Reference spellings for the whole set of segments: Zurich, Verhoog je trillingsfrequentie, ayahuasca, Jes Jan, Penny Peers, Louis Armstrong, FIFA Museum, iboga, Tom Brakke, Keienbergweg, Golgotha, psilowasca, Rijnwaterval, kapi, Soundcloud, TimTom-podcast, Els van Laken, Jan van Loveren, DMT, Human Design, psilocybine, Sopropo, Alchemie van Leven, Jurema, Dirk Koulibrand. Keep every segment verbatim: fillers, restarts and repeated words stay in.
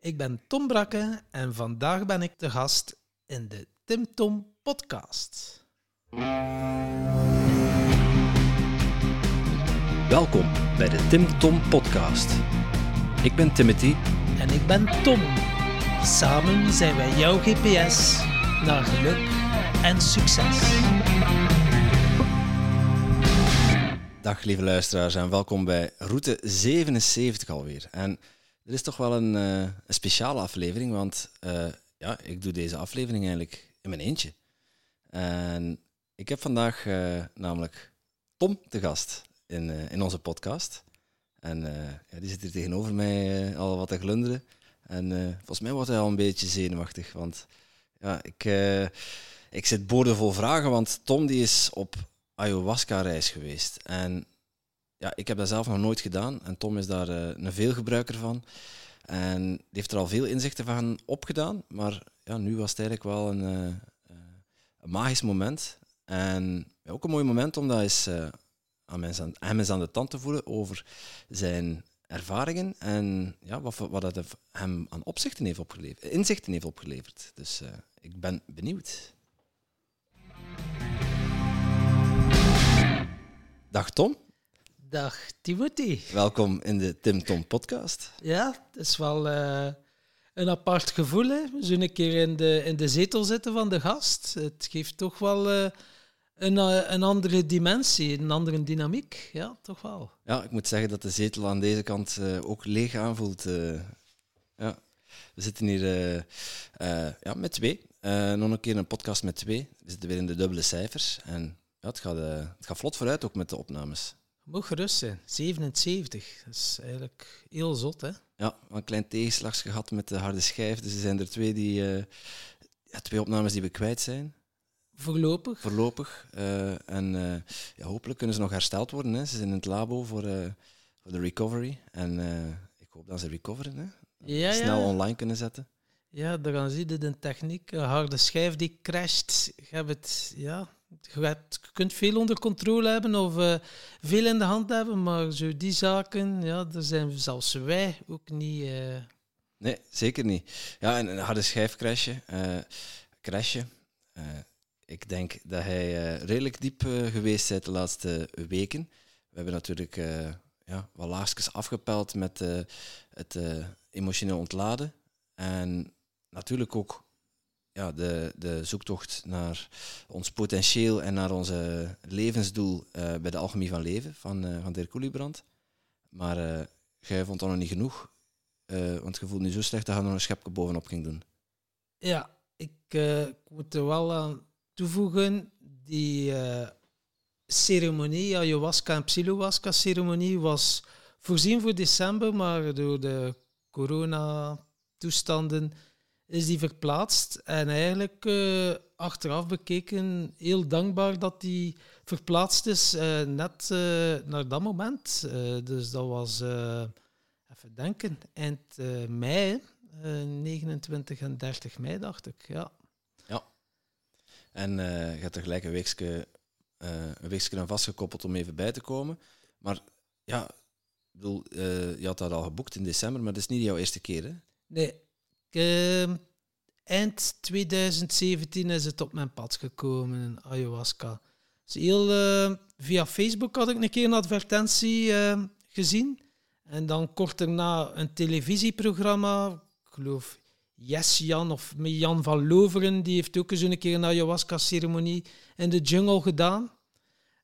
Ik ben Tom Brakke en vandaag ben ik te gast in de TimTom-podcast. Welkom bij de TimTom-podcast. Ik ben Timothy. En ik ben Tom. Samen zijn wij jouw G P S naar geluk en succes. Dag lieve luisteraars en welkom bij route zevenenzeventig alweer. En er is toch wel een, uh, een speciale aflevering, want uh, ja, ik doe deze aflevering eigenlijk in mijn eentje. En ik heb vandaag uh, namelijk Tom te gast in, uh, in onze podcast. En uh, ja, die zit hier tegenover mij uh, al wat te glunderen. En uh, volgens mij wordt hij al een beetje zenuwachtig, want ja, ik, uh, ik zit boordevol vragen, want Tom die is op ayahuasca-reis geweest. En ja, ik heb dat zelf nog nooit gedaan en Tom is daar uh, een veelgebruiker van. En die heeft er al veel inzichten van opgedaan, maar ja, nu was het eigenlijk wel een, uh, een magisch moment. En ja, ook een mooi moment om dat eens uh, aan mensen, hem eens aan de tand te voelen over zijn ervaringen en ja, wat, wat dat hem aan opzichten heeft opgeleverd, inzichten heeft opgeleverd. Dus uh, ik ben benieuwd. Dag Tom. Dag Timothy. Welkom in de TimTom-podcast. Ja, het is wel uh, een apart gevoel, hè. Zo een keer in de, in de zetel zitten van de gast. Het geeft toch wel uh, een, uh, een andere dimensie, een andere dynamiek. Ja, toch wel. Ja, ik moet zeggen dat de zetel aan deze kant uh, ook leeg aanvoelt. Uh, ja. We zitten hier uh, uh, ja, met twee. Uh, nog een keer een podcast met twee. We zitten weer in de dubbele cijfers. En ja, het gaat, uh, het gaat vlot vooruit ook met de opnames. Mocht gerust zijn, zevenenzeventig. Dat is eigenlijk heel zot, hè? Ja, een klein tegenslags gehad met de harde schijf. Dus er zijn er twee, die, uh, ja, twee opnames die we kwijt zijn. Voorlopig. Voorlopig. Uh, en uh, ja, hopelijk kunnen ze nog hersteld worden. Hè. Ze zijn in het labo voor, uh, voor de recovery. En uh, ik hoop dat ze recoveren. Hè. Dat ja, snel ja. online kunnen zetten. Ja, dan zie je de techniek. Een harde schijf die crasht. Ik heb het... Ja. Je kunt veel onder controle hebben of uh, veel in de hand hebben, maar zo die zaken, ja, daar zijn zelfs wij ook niet... Uh... Nee, zeker niet. Ja, een harde schijfcrashje. Uh, crashje. Uh, ik denk dat hij uh, redelijk diep uh, geweest is de laatste weken. We hebben natuurlijk uh, ja, wat laagjes afgepeld met uh, het uh, emotioneel ontladen. En natuurlijk ook... Ja, de, de zoektocht naar ons potentieel en naar ons levensdoel uh, bij de Alchemie van Leven van, uh, van Dirk Koulibrand. Maar uh, jij vond dat nog niet genoeg, uh, want je voelde nu zo slecht dat je nog een schepje bovenop ging doen. Ja, ik uh, moet er wel aan toevoegen, die uh, ceremonie, ayahuasca en psilowasca ceremonie, was voorzien voor december, maar door de coronatoestanden... is die verplaatst en eigenlijk uh, achteraf bekeken heel dankbaar dat die verplaatst is uh, net uh, naar dat moment. Uh, dus dat was, uh, even denken, eind uh, mei, uh, negenentwintig en dertig mei, dacht ik. Ja, ja. En uh, je hebt er gelijk een weekje uh, aan vastgekoppeld om even bij te komen. Maar ja, ik bedoel, uh, je had dat al geboekt in december, maar dat is niet jouw eerste keer, hè? Nee. Uh, eind tweeduizend zeventien is het op mijn pad gekomen, in ayahuasca. Dus heel, uh, via Facebook had ik een keer een advertentie uh, gezien. En dan kort daarna een televisieprogramma. Ik geloof Jes Jan of Jan van Loveren. Die heeft ook eens een keer een ayahuasca-ceremonie in de jungle gedaan.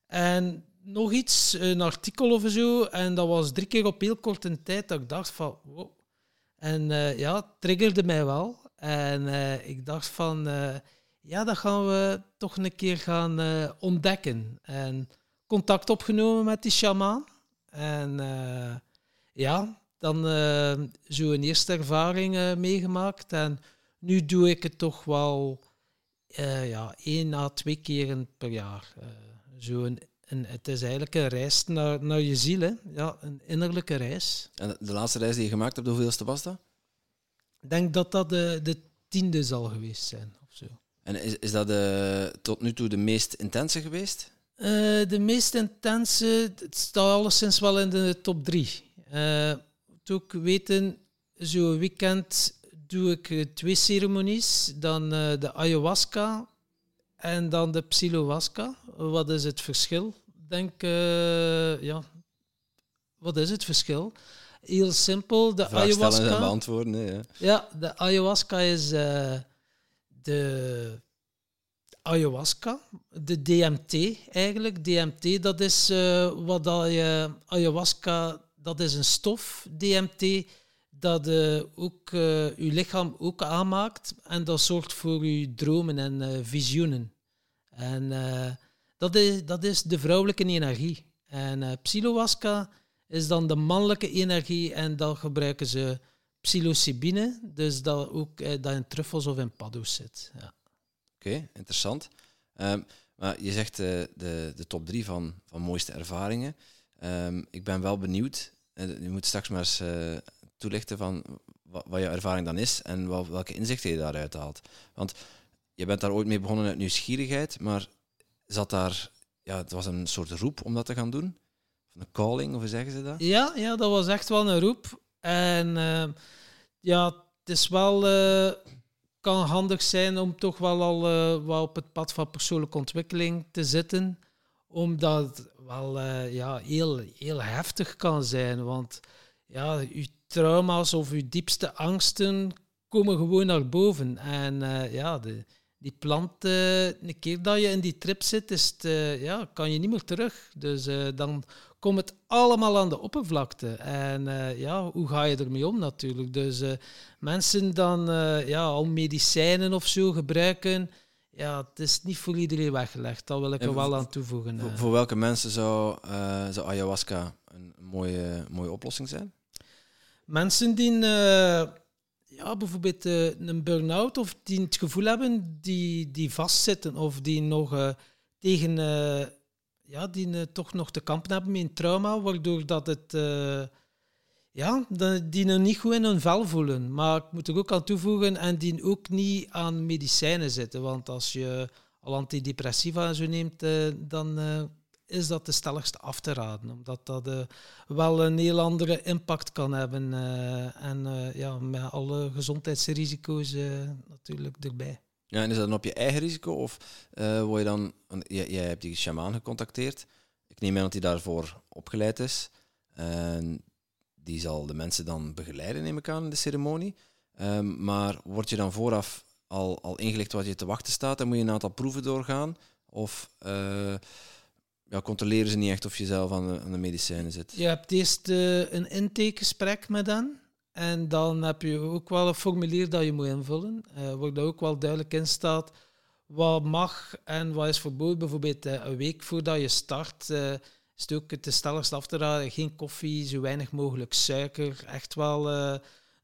En nog iets, een artikel of zo. En dat was drie keer op heel korte tijd dat ik dacht van... Wow. En uh, ja, het triggerde mij wel. En uh, ik dacht van, uh, ja, dat gaan we toch een keer gaan uh, ontdekken. En contact opgenomen met die shaman. En uh, ja, dan uh, zo een eerste ervaring uh, meegemaakt. En nu doe ik het toch wel uh, ja, één à twee keren per jaar. Uh, zo een, een, het is eigenlijk een reis naar, naar je ziel, hè? Ja, een innerlijke reis. En de laatste reis die je gemaakt hebt, de hoeveelste was dat? Ik denk dat dat de, de tiende zal geweest zijn. Of zo. En is, is dat de, tot nu toe de meest intense geweest? Uh, de meest intense, het staat alleszins wel in de top drie. Uh, moet ook weten, zo'n weekend doe ik twee ceremonies. Dan uh, de ayahuasca en dan de psilowasca. Wat is het verschil? Denk, uh, ja, wat is het verschil? Heel simpel, de vraag ayahuasca... Vraag stellen en beantwoorden, nee, ja, de ayahuasca is uh, de ayahuasca, de D M T eigenlijk. D M T, dat is uh, wat dat je... Ayahuasca, dat is een stof, D M T, dat uh, ook je uh, lichaam ook aanmaakt en dat zorgt voor je dromen en uh, visioenen. En uh, dat, is, dat is de vrouwelijke energie. En uh, psilowasca... is dan de mannelijke energie en dan gebruiken ze psilocybine, dus dat ook eh, dat in truffels of in paddo's zit. Ja. Oké, okay, interessant. Um, maar je zegt uh, de, de top drie van, van mooiste ervaringen. Um, ik ben wel benieuwd, uh, je moet straks maar eens uh, toelichten van wat, wat jouw ervaring dan is en wat, welke inzichten je daaruit haalt. Want je bent daar ooit mee begonnen uit nieuwsgierigheid, maar zat daar, ja, het was een soort roep om dat te gaan doen. Een calling, hoe zeggen ze dat? Ja, ja, dat was echt wel een roep. En uh, ja, het is wel, uh, kan handig zijn om toch wel al uh, wel op het pad van persoonlijke ontwikkeling te zitten. Omdat het wel uh, ja, heel, heel heftig kan zijn. Want ja, je trauma's of je diepste angsten komen gewoon naar boven. En uh, ja, de, die plant, uh, een keer dat je in die trip zit, is het, uh, ja, kan je niet meer terug. Dus uh, dan... komt het allemaal aan de oppervlakte. En uh, ja, hoe ga je ermee om natuurlijk? Dus uh, mensen dan uh, ja, al medicijnen of zo gebruiken, ja, het is niet voor iedereen weggelegd. Dat wil ik en er wel v- aan toevoegen. V- voor welke mensen zou, uh, zou ayahuasca een mooie, mooie oplossing zijn? Mensen die uh, ja, bijvoorbeeld uh, een burn-out of die het gevoel hebben die, die vastzitten of die nog uh, tegen... Uh, ja, die uh, toch nog te kampen hebben met een trauma, waardoor dat het... Uh, ja, die nog niet goed in hun vel voelen. Maar ik moet er ook aan toevoegen, en die ook niet aan medicijnen zitten. Want als je al antidepressiva en zo neemt, uh, dan uh, is dat de stelligste af te raden. Omdat dat uh, wel een heel andere impact kan hebben. Uh, en uh, ja, met alle gezondheidsrisico's uh, natuurlijk erbij. Ja, en is dat dan op je eigen risico? Of uh, word je dan... Jij, jij hebt die shamaan gecontacteerd. Ik neem aan dat hij daarvoor opgeleid is. En die zal de mensen dan begeleiden, neem ik aan, in de ceremonie. Um, maar word je dan vooraf al, al ingelicht wat je te wachten staat? Dan moet je een aantal proeven doorgaan. Of uh, ja, controleren ze niet echt of je zelf aan de, aan de medicijnen zit? Je hebt eerst uh, een intakegesprek met hen. En dan heb je ook wel een formulier dat je moet invullen, eh, waar daar ook wel duidelijk in staat wat mag en wat is verboden. Bijvoorbeeld eh, een week voordat je start eh, is het ook te stelligst af te raden, geen koffie, zo weinig mogelijk suiker. Echt wel, eh,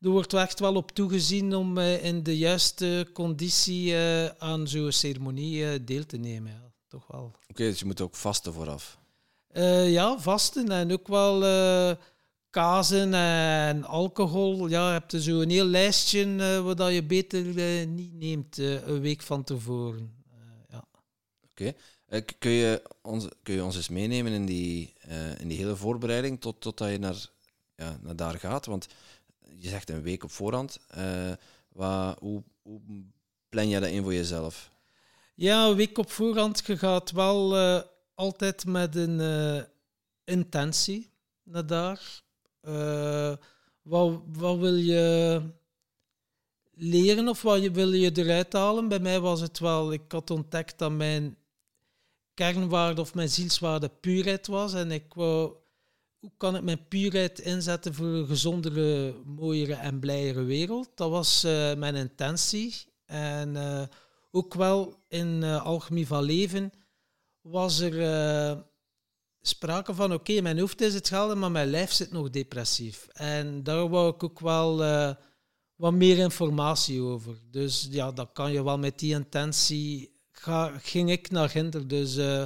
er wordt echt wel op toegezien om eh, in de juiste conditie eh, aan zo'n ceremonie eh, deel te nemen. Ja, toch wel. Oké, okay, dus je moet ook vasten vooraf? Eh, ja, vasten en ook wel... Eh, kazen en alcohol. Ja, je hebt zo'n heel lijstje uh, wat dat je beter uh, niet neemt uh, een week van tevoren. Uh, ja. Oké. Okay. Uh, kun je ons, kun je ons eens meenemen in die, uh, in die hele voorbereiding tot, totdat je naar, ja, naar daar gaat? Want je zegt een week op voorhand. Uh, waar, hoe, hoe plan je dat in voor jezelf? Ja, een week op voorhand. Je gaat wel uh, altijd met een uh, intentie naar daar. Uh, wat, wat wil je leren of wat je, wil je eruit halen? Bij mij was het wel, ik had ontdekt dat mijn kernwaarde of mijn zielswaarde puurheid was. En ik wou, hoe kan ik mijn puurheid inzetten voor een gezondere, mooiere en blijere wereld? Dat was uh, mijn intentie. En uh, ook wel in uh, Alchemie van Leven was er... Uh, sprake van, oké, okay, mijn hoofd is hetzelfde, maar mijn lijf zit nog depressief. En daar wou ik ook wel uh, wat meer informatie over. Dus ja, dat kan je wel met die intentie. Ga, ging ik naar Ginder. Dus uh,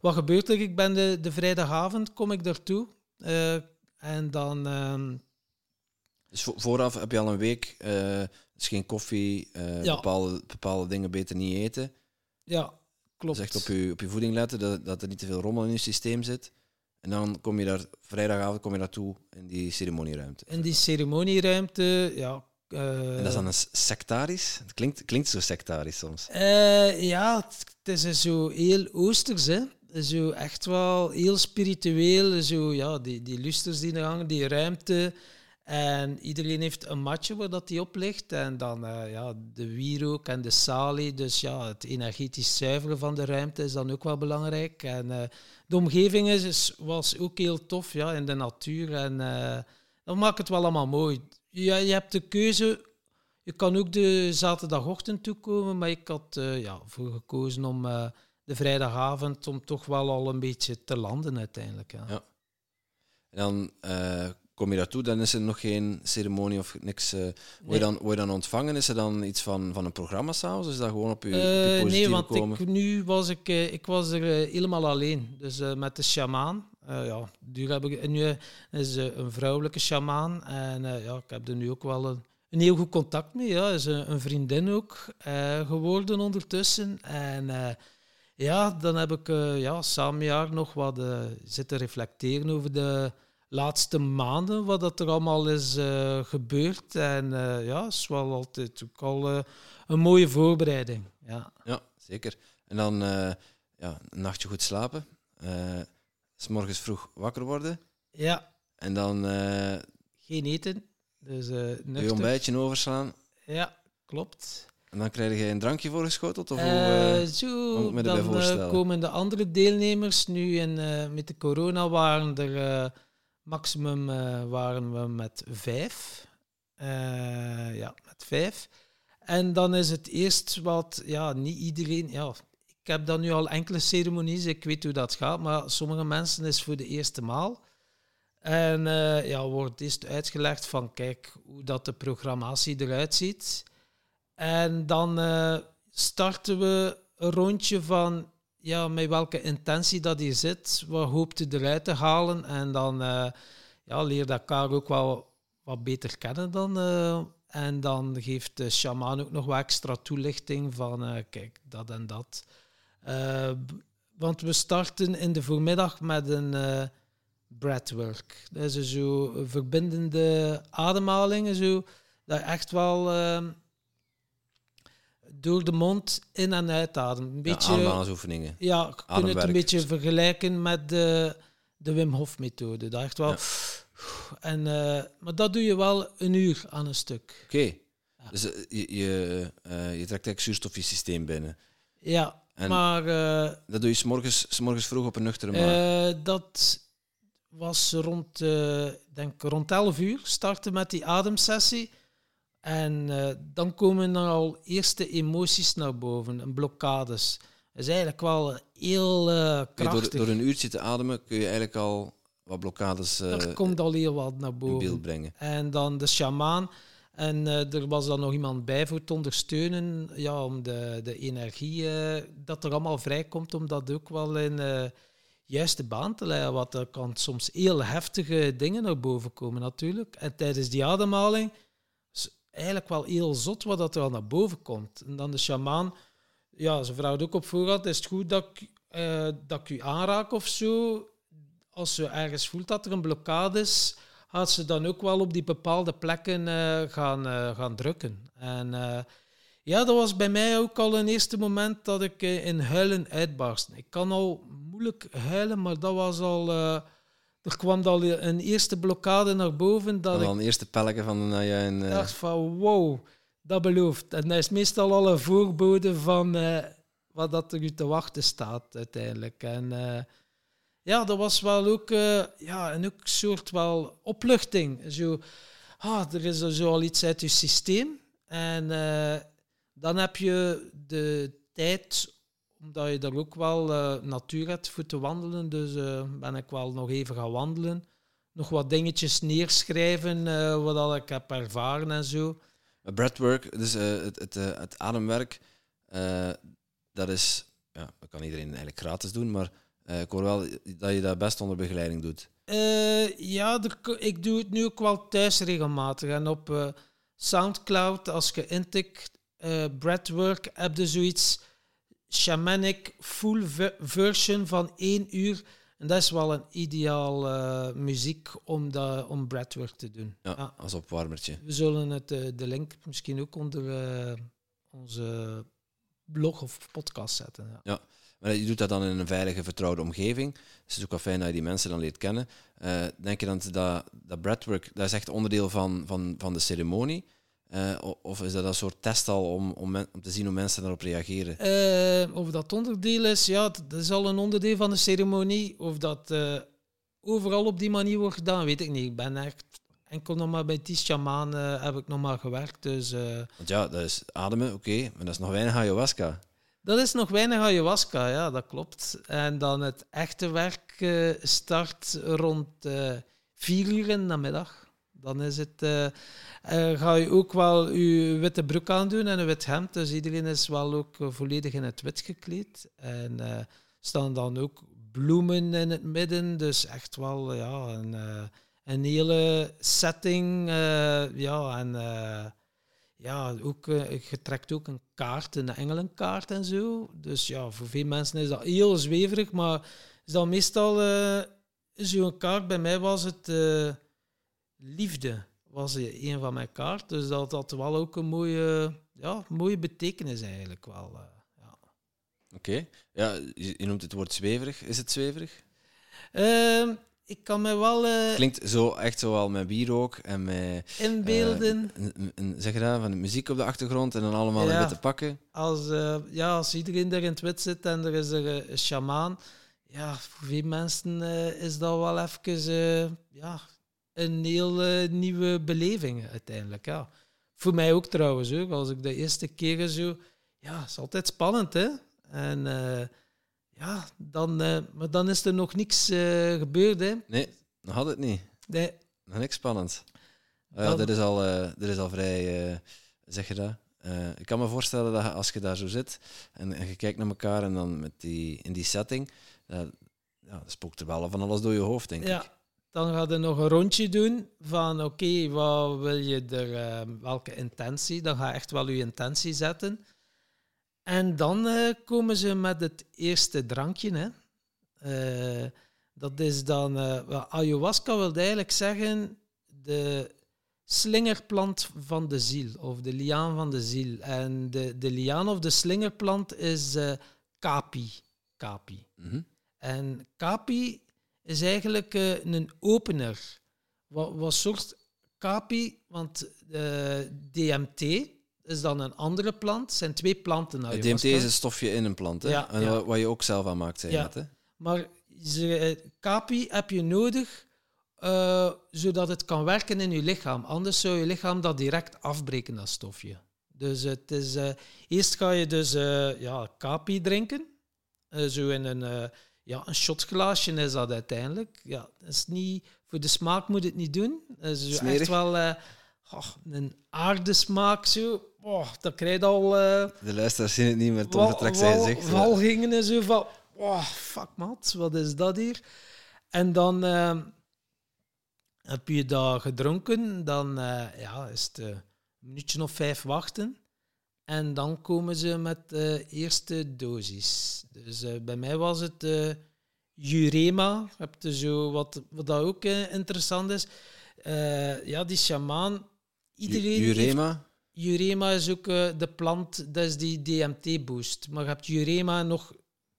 wat gebeurt er? Ik ben de, de vrijdagavond, kom ik daartoe. Uh, en dan... Uh, dus vooraf heb je al een week, uh, dus geen koffie, uh, ja. bepaalde, bepaalde dingen beter niet eten. Ja. Klopt. Dus echt op je, op je voeding letten, dat, dat er niet te veel rommel in je systeem zit. En dan kom je daar, vrijdagavond kom je naartoe in die ceremonieruimte. In die ceremonieruimte, ja. Uh, en dat is dan een sectarisch? Het klinkt, klinkt zo sectarisch soms. Uh, ja, het is zo heel oosters, hè. Zo echt wel heel spiritueel. Zo, ja, die, die lusters die er hangen, die ruimte. En iedereen heeft een matje waar dat die op ligt. En dan uh, ja, de wierook en de salie. Dus ja, het energetisch zuiveren van de ruimte is dan ook wel belangrijk. En uh, de omgeving is, is, was ook heel tof, ja, in de natuur. En uh, dat maakt het wel allemaal mooi. Ja, je hebt de keuze. Je kan ook de zaterdagochtend toekomen. Maar ik had uh, ja, voor gekozen om uh, de vrijdagavond om toch wel al een beetje te landen uiteindelijk. Ja. Ja. En dan... Uh Kom je daartoe, dan is er nog geen ceremonie of niks. Uh, nee. Word je dan, word je dan ontvangen? Is er dan iets van, van een programma s'avonds? Is dat gewoon op je, uh, op je positieve komen? Nee, want ik, nu was ik, uh, ik was er uh, helemaal alleen. Dus uh, met de shamaan. Uh, ja, duur heb ik, nu uh, is uh, een vrouwelijke shamaan. En uh, ja, ik heb er nu ook wel een, een heel goed contact mee. Ja. Is een, een vriendin ook uh, geworden ondertussen. En... Uh, ja, dan heb ik uh, ja, samen jaar nog wat uh, zitten reflecteren over de... laatste maanden, wat dat er allemaal is uh, gebeurd. En uh, ja, het is wel altijd ook al uh, een mooie voorbereiding. Ja, ja, zeker. En dan uh, ja, een nachtje goed slapen. Uh, 's morgens vroeg wakker worden. Ja. En dan... Uh, geen eten. Dus uh, nuchter. Je ontbijtje overslaan. Ja, klopt. En dan krijg je een drankje voorgeschoteld? Of uh, hoe, uh, zo, met dan uh, komen de andere deelnemers nu in, uh, met de corona waren er... Uh, Maximum uh, waren we met vijf. Uh, ja, met vijf. En dan is het eerst wat... Ja, niet iedereen... Ja, ik heb dan nu al enkele ceremonies, ik weet hoe dat gaat, maar sommige mensen is voor de eerste maal. En uh, ja, wordt eerst uitgelegd van, kijk, hoe dat de programmatie eruit ziet. En dan uh, starten we een rondje van... Ja, met welke intentie dat hier zit, wat hoopt je eruit te halen. En dan uh, ja, leer je elkaar ook wel wat beter kennen dan. Uh, en dan geeft de shamaan ook nog wat extra toelichting van, uh, kijk, dat en dat. Uh, want we starten in de voormiddag met een uh, breathwork. Dat is zo verbindende ademhalingen, zo, dat echt wel... Uh, door de mond in- en uitademen. Een beetje, ja, ademhalingsoefeningen. Ja, je kunt het een beetje vergelijken met de, de Wim Hof-methode. Dat echt wel... Ja. En, uh, maar dat doe je wel een uur aan een stuk. Oké. Okay. Ja. Dus uh, je, je, uh, je trekt echt zuurstof je systeem binnen. Ja, en maar... Uh, dat doe je 's morgens, 's morgens vroeg op een nuchtere maag? Uh, dat was rond, uh, denk rond elf uur. Starten met die ademsessie. En uh, dan komen er al eerste emoties naar boven, en blokkades. Dat is eigenlijk wel heel uh, krachtig. Door, door een uurtje te ademen kun je eigenlijk al wat blokkades... Uh, er komt al heel wat naar boven. In beeld brengen. En dan de shamaan. En uh, er was dan nog iemand bij voor te ondersteunen, ja, om de, de energie uh, dat er allemaal vrijkomt, om dat ook wel in de uh, juiste baan te leiden. Want er kan soms heel heftige dingen naar boven komen natuurlijk. En tijdens die ademhaling... eigenlijk wel heel zot wat dat er al naar boven komt. En dan de shamaan, ja, ze vraagt ook op voorhand, is het goed dat ik, uh, dat ik u aanraak of zo? Als ze ergens voelt dat er een blokkade is, gaat ze dan ook wel op die bepaalde plekken uh, gaan, uh, gaan drukken. En uh, ja, dat was bij mij ook al een eerste moment dat ik uh, in huilen uitbarstte. Ik kan al moeilijk huilen, maar dat was al... Uh, Er kwam al een eerste blokkade naar boven. Dat al een ik... eerste pelletje van... Nou ja, en, uh... dacht van, wow, dat belooft. En dat is meestal al een voorbode van uh, wat dat er u te wachten staat uiteindelijk. En uh, ja, dat was wel ook, uh, ja, en ook een soort wel opluchting. Zo, ah, er is er zo al iets uit je systeem. En uh, dan heb je de tijd... omdat je daar ook wel uh, natuur hebt voor te wandelen. Dus uh, ben ik wel nog even gaan wandelen. Nog wat dingetjes neerschrijven, uh, wat al ik heb ervaren en zo. Breathwork, dus uh, het, het, uh, het ademwerk, uh, dat is... Ja, dat kan iedereen eigenlijk gratis doen, maar uh, ik hoor wel dat je dat best onder begeleiding doet. Uh, ja, de, ik doe het nu ook wel thuis regelmatig. En op uh, Soundcloud, als je intikt, uh, breathwork, heb je zoiets... shamanic full version van één uur En dat is wel een ideaal uh, muziek om, dat, om breathwork te doen. Ja, ja, als opwarmertje. We zullen het, uh, de link misschien ook onder uh, onze blog of podcast zetten. Ja. Ja, maar je doet dat dan in een veilige, vertrouwde omgeving. Dus het is ook wel fijn dat je die mensen dan leert kennen. Uh, denk je dan dat, dat breathwork, dat is echt onderdeel van, van, van de ceremonie? Uh, of is dat een soort test al om, om, men, om te zien hoe mensen daarop reageren? Uh, of dat onderdeel is, ja, dat is al een onderdeel van de ceremonie. Of dat uh, overal op die manier wordt gedaan, weet ik niet. Ik ben echt enkel nog maar bij die shamanen uh, heb ik nog maar gewerkt. Dus, uh, Want ja, dat is ademen, oké, okay, maar dat is nog weinig ayahuasca. Dat is nog weinig ayahuasca, ja, dat klopt. En dan het echte werk uh, start rond uh, vier uur in de namiddag. Dan is het, uh, uh, ga je ook wel je witte broek aandoen en een wit hemd. Dus iedereen is wel ook volledig in het wit gekleed. En uh, staan dan ook bloemen in het midden. Dus echt wel ja, een, uh, een hele setting. Uh, ja, en uh, ja, ook, uh, je trekt ook een kaart, een engelenkaart en zo. Dus ja, voor veel mensen is dat heel zweverig. Maar is dat meestal uh, zo'n kaart. Bij mij was het... Uh, Liefde was een van mijn kaarten, dus dat had wel ook een mooie, ja, mooie betekenis eigenlijk wel. Ja. Oké, okay. Ja, je noemt het woord zweverig. Is het zweverig? Uh, ik kan me wel... Uh, Klinkt zo echt zoal met wierook en met... Inbeelden. Uh, en, en, zeg je dat, van de muziek op de achtergrond en dan allemaal ja, in witte pakken. Als, uh, ja, als iedereen er in het wit zit en er is er een sjamaan, ja, voor veel mensen uh, is dat wel even... Uh, ja, een heel uh, nieuwe beleving uiteindelijk. Ja. Voor mij ook trouwens. Ook. Als ik de eerste keer zo... Ja, het is altijd spannend, hè. En uh, ja, dan, uh, maar dan is er nog niks uh, gebeurd, hè. Nee, nog had het niet. Nee. Nog niks spannend. Oh, ja, dat is al, uh, dat is al vrij... Uh, zeg je dat? Uh, ik kan me voorstellen dat als je daar zo zit en, en je kijkt naar elkaar en dan met die, in die setting, uh, ja, dat spookt er wel van alles door je hoofd, denk ja. ik. Dan ga je nog een rondje doen van oké, okay, wat wil je er, uh, welke intentie? Dan ga je echt wel je intentie zetten. En dan uh, komen ze met het eerste drankje. Hè. Uh, dat is dan, uh, ayahuasca wil eigenlijk zeggen de slingerplant van de ziel, of de liaan van de ziel. En de, de liaan of de slingerplant is uh, kapi. Kapi. Mm-hmm. En kapi is eigenlijk uh, een opener. Wat, wat soort kapi? Want uh, D M T is dan een andere plant. Het zijn twee planten. Nou, D M T is een stofje in een plant, hè? Ja, en ja. Wat je ook zelf aanmaakt, zei ja. net, hè? Maar ze, uh, kapi heb je nodig uh, zodat het kan werken in je lichaam. Anders zou je lichaam dat direct afbreken, dat stofje. Dus het is... Uh, eerst ga je dus uh, ja, kapi drinken. Uh, zo in een... Uh, Ja, een shotglaasje is dat uiteindelijk. Ja, is niet, voor de smaak moet het niet doen. Dat is echt wel uh, oh, een aardesmaak. Zo. Oh, dat krijg je al... Uh, de luisteraars zien het niet, maar Tom vertrekt zijn zicht. Walgingen en zo van... Oh, fuck, mat, wat is dat hier? En dan uh, heb je dat gedronken. Dan uh, ja, is het uh, een minuutje of vijf wachten. En dan komen ze met de uh, eerste dosis. Dus uh, bij mij was het uh, Jurema. Heb je zo wat, wat dat ook uh, interessant is. Uh, ja, die shamaan. Iedereen Jurema? Heeft, Jurema is ook uh, de plant, dat is die D M T-boost. Maar je hebt Jurema nog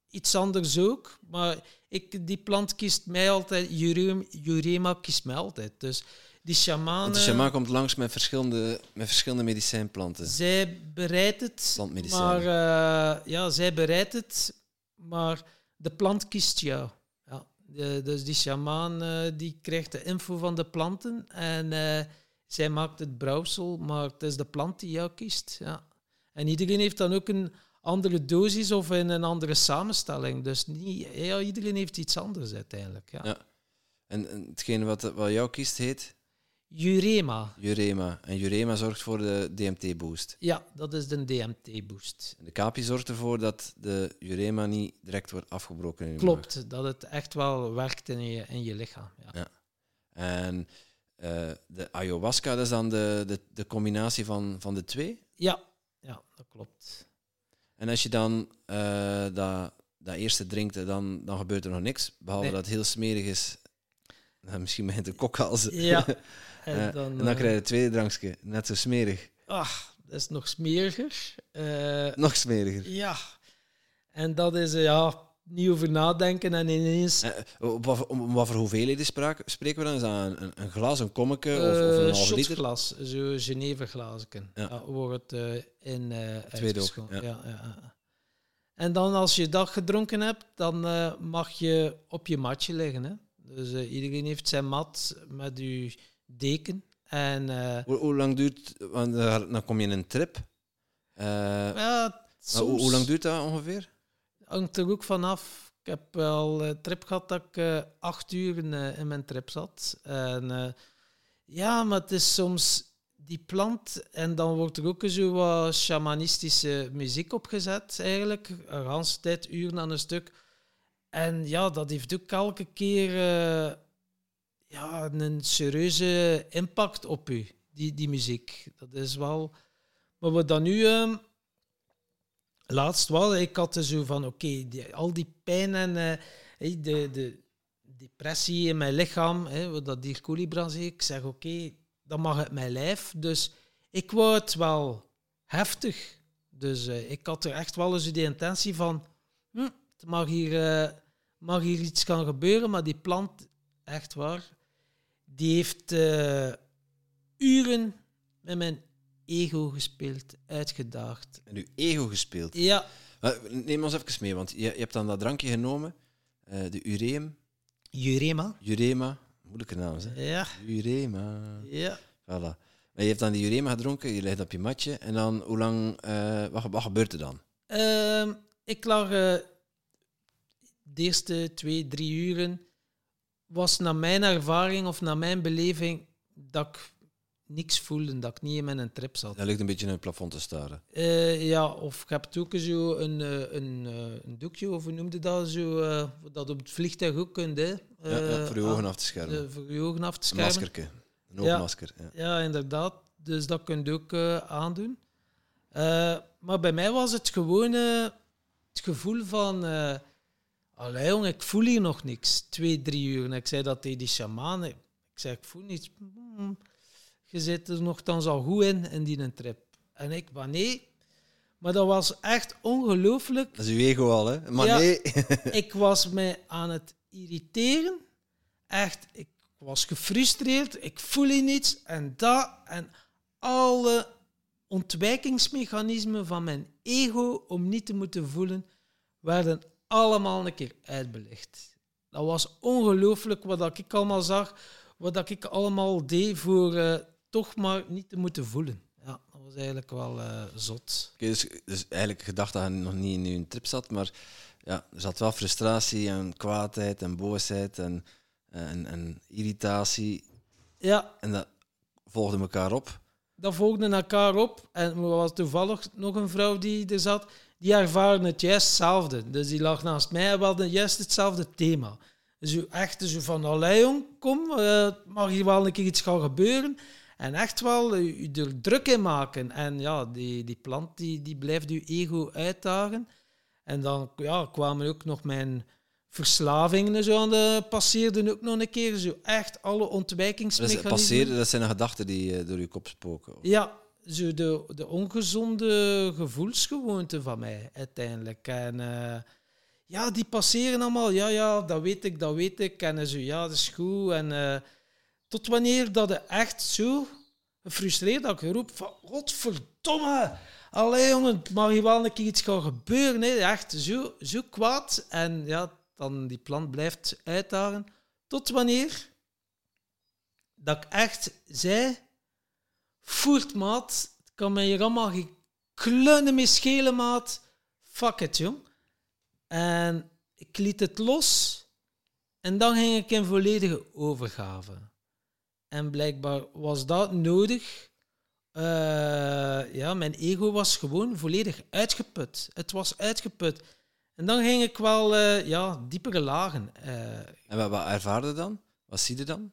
iets anders ook. Maar ik, die plant kiest mij altijd. Jurema, Jurema kiest mij altijd. Dus... Die shamaan, de shamaan komt langs met verschillende, met verschillende medicijnplanten. Zij bereidt het, maar uh, ja, zij bereidt het, maar de plant kiest jou. Ja, de, dus die shamaan uh, die krijgt de info van de planten en uh, zij maakt het brouwsel, maar het is de plant die jou kiest. Ja. En iedereen heeft dan ook een andere dosis of in een andere samenstelling. Dus niet, ja, iedereen heeft iets anders uiteindelijk. Ja. Ja. En, en hetgeen wat, wat jou kiest heet? Jurema. Jurema. En Jurema zorgt voor de D M T-boost. Ja, dat is de D M T-boost. De kapi zorgt ervoor dat de Jurema niet direct wordt afgebroken in je Klopt, maag. Dat het echt wel werkt in je, in je lichaam. Ja. Ja. En uh, de ayahuasca, dat is dan de, de, de combinatie van, van de twee? Ja. Ja, dat klopt. En als je dan uh, dat, dat eerste drinkt, dan, dan gebeurt er nog niks. Behalve nee. dat het heel smerig is. Nou, misschien begint de kokhalzen. Ja. En dan, uh, en dan krijg je het tweede drankje. Net zo smerig. Ach, dat is nog smeriger. Uh, nog smeriger. Ja. En dat is, ja... niet over nadenken en ineens... Eh, op, wat, op wat voor hoeveelheden spraak, spreken we dan? Is dat een, een, een glas, een kommetje uh, of, of een halve liter? Een glas, zo'n Geneverglazen. Ja. Dat wordt uh, in uh, tweede ook, ja. Ja, ja. En dan als je dat gedronken hebt, dan uh, mag je op je matje liggen. Hè? Dus uh, iedereen heeft zijn mat met je deken. En, uh, hoe, hoe lang duurt... Want uh, dan kom je in een trip. Uh, ja, soms... hoe, hoe lang duurt dat ongeveer? Hangt er ook vanaf. Ik heb wel een trip gehad dat ik uh, acht uur in, uh, in mijn trip zat. En, uh, ja, maar het is soms die plant en dan wordt er ook zo wat shamanistische muziek opgezet eigenlijk. Een hele tijd, uren aan een stuk. En ja, dat heeft ook elke keer uh, ja, een serieuze impact op u, die, die muziek. Dat is wel... Maar we dan nu... Uh, Laatst wel, ik had zo van, oké, okay, die, al die pijn en uh, de, de depressie in mijn lichaam, hè, wat dat Dirk Koulibrand zei, ik zeg, oké, okay, dan mag het mijn lijf. Dus ik wou het wel heftig. Dus uh, ik had er echt wel eens de intentie van, hm, het mag hier, uh, mag hier iets gaan gebeuren, maar die plant, echt waar, die heeft uh, uren met mijn ego gespeeld, uitgedaagd. En uw ego gespeeld? Ja. Neem ons even mee, want je, je hebt dan dat drankje genomen, de ureum. Urema. Urema. Moeilijke naam, hè? Ja. Urema. Ja. Voilà. En je hebt dan die urema gedronken, je ligt op je matje, en dan, hoe lang, uh, wat, wat gebeurt er dan? Uh, ik lag uh, de eerste twee, drie uren, was naar mijn ervaring of naar mijn beleving dat ik niks voelde, dat ik niet in mijn trip zat. Dat ligt een beetje in het plafond te staren. Uh, ja, of ik heb ook zo een, een, een doekje, of hoe noemde dat zo, uh, dat op het vliegtuig ook kunt. Uh, ja, ja, voor je ogen af te schermen. Uh, voor je ogen af te schermen. Een maskerke, een oogmasker. Ja, ja. ja, inderdaad. Dus dat kun je ook uh, aandoen. Uh, maar bij mij was het gewoon uh, het gevoel van... Uh, allee jong, ik voel hier nog niks. Twee, drie uur. En ik zei dat tegen die shaman. Ik zei, ik voel niets. Mm-hmm. Je zit er nogthans al goed in, in die trip. En ik, maar nee. Maar dat was echt ongelooflijk. Dat is uw ego al, hè? Maar ja, nee. Ik was mij aan het irriteren. Echt, ik was gefrustreerd. Ik voel hier niets. En dat en alle ontwijkingsmechanismen van mijn ego om niet te moeten voelen, werden allemaal een keer uitbelicht. Dat was ongelooflijk wat ik allemaal zag. Wat ik allemaal deed voor... Uh, toch maar niet te moeten voelen. Ja, dat was eigenlijk wel uh, zot. Okay, dus, dus eigenlijk gedacht dat je nog niet in je trip zat, maar ja, er zat wel frustratie en kwaadheid en boosheid en, en, en irritatie. Ja. En dat volgde elkaar op. Dat volgde elkaar op. En er was toevallig nog een vrouw die er zat, die ervaarde het juist hetzelfde. Dus die lag naast mij en we hadden juist hetzelfde thema. Dus echt zo van, allee jong, kom, het uh, mag hier wel een keer iets gaan gebeuren. En echt wel je er druk in maken. En ja, die, die plant die, die blijft je ego uitdagen. En dan ja, kwamen ook nog mijn verslavingen zo aan de... Passeerden ook nog een keer zo. Echt alle ontwijkingsmechanismen. Dat, passeren, dat zijn de gedachten die door je kop spoken? Of? Ja, zo de, de ongezonde gevoelsgewoonten van mij uiteindelijk. En uh, ja, die passeren allemaal. Ja, ja, dat weet ik, dat weet ik. En zo, ja, dat is goed. En... Uh, Tot wanneer dat ik echt zo gefrustreerd dat ik roep van godverdomme, allee jongen, het mag hier wel een keer iets gaan gebeuren. Hè. Echt zo, zo kwaad. En ja, dan die plant blijft uitdagen. Tot wanneer dat ik echt zei, voert maat, het kan mij hier allemaal geen kleunen mee schelen maat. Fuck it, jong. En ik liet het los en dan ging ik in volledige overgave. En blijkbaar was dat nodig. Uh, ja, mijn ego was gewoon volledig uitgeput. Het was uitgeput. En dan ging ik wel uh, ja, diepere lagen. Uh, en wat, wat ervaarde dan? Wat zie je dan?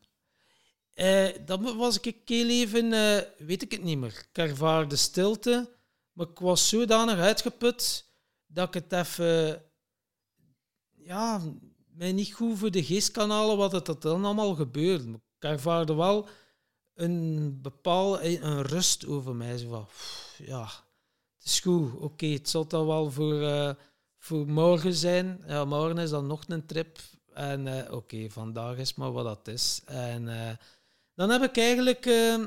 Uh, dan was ik heel even... Uh, weet ik het niet meer. Ik ervaarde stilte. Maar ik was zodanig uitgeput dat ik het even... ja, mij niet goed voor de geestkanalen wat het, dat dan allemaal gebeurt. Ik ervaarde wel een bepaalde een rust over mij. Zo van, pff, ja, het is goed. Oké, okay, het zal dan wel voor, uh, voor morgen zijn. Ja, morgen is dan nog een trip. En uh, oké, okay, vandaag is maar wat dat is. En uh, dan heb ik eigenlijk uh,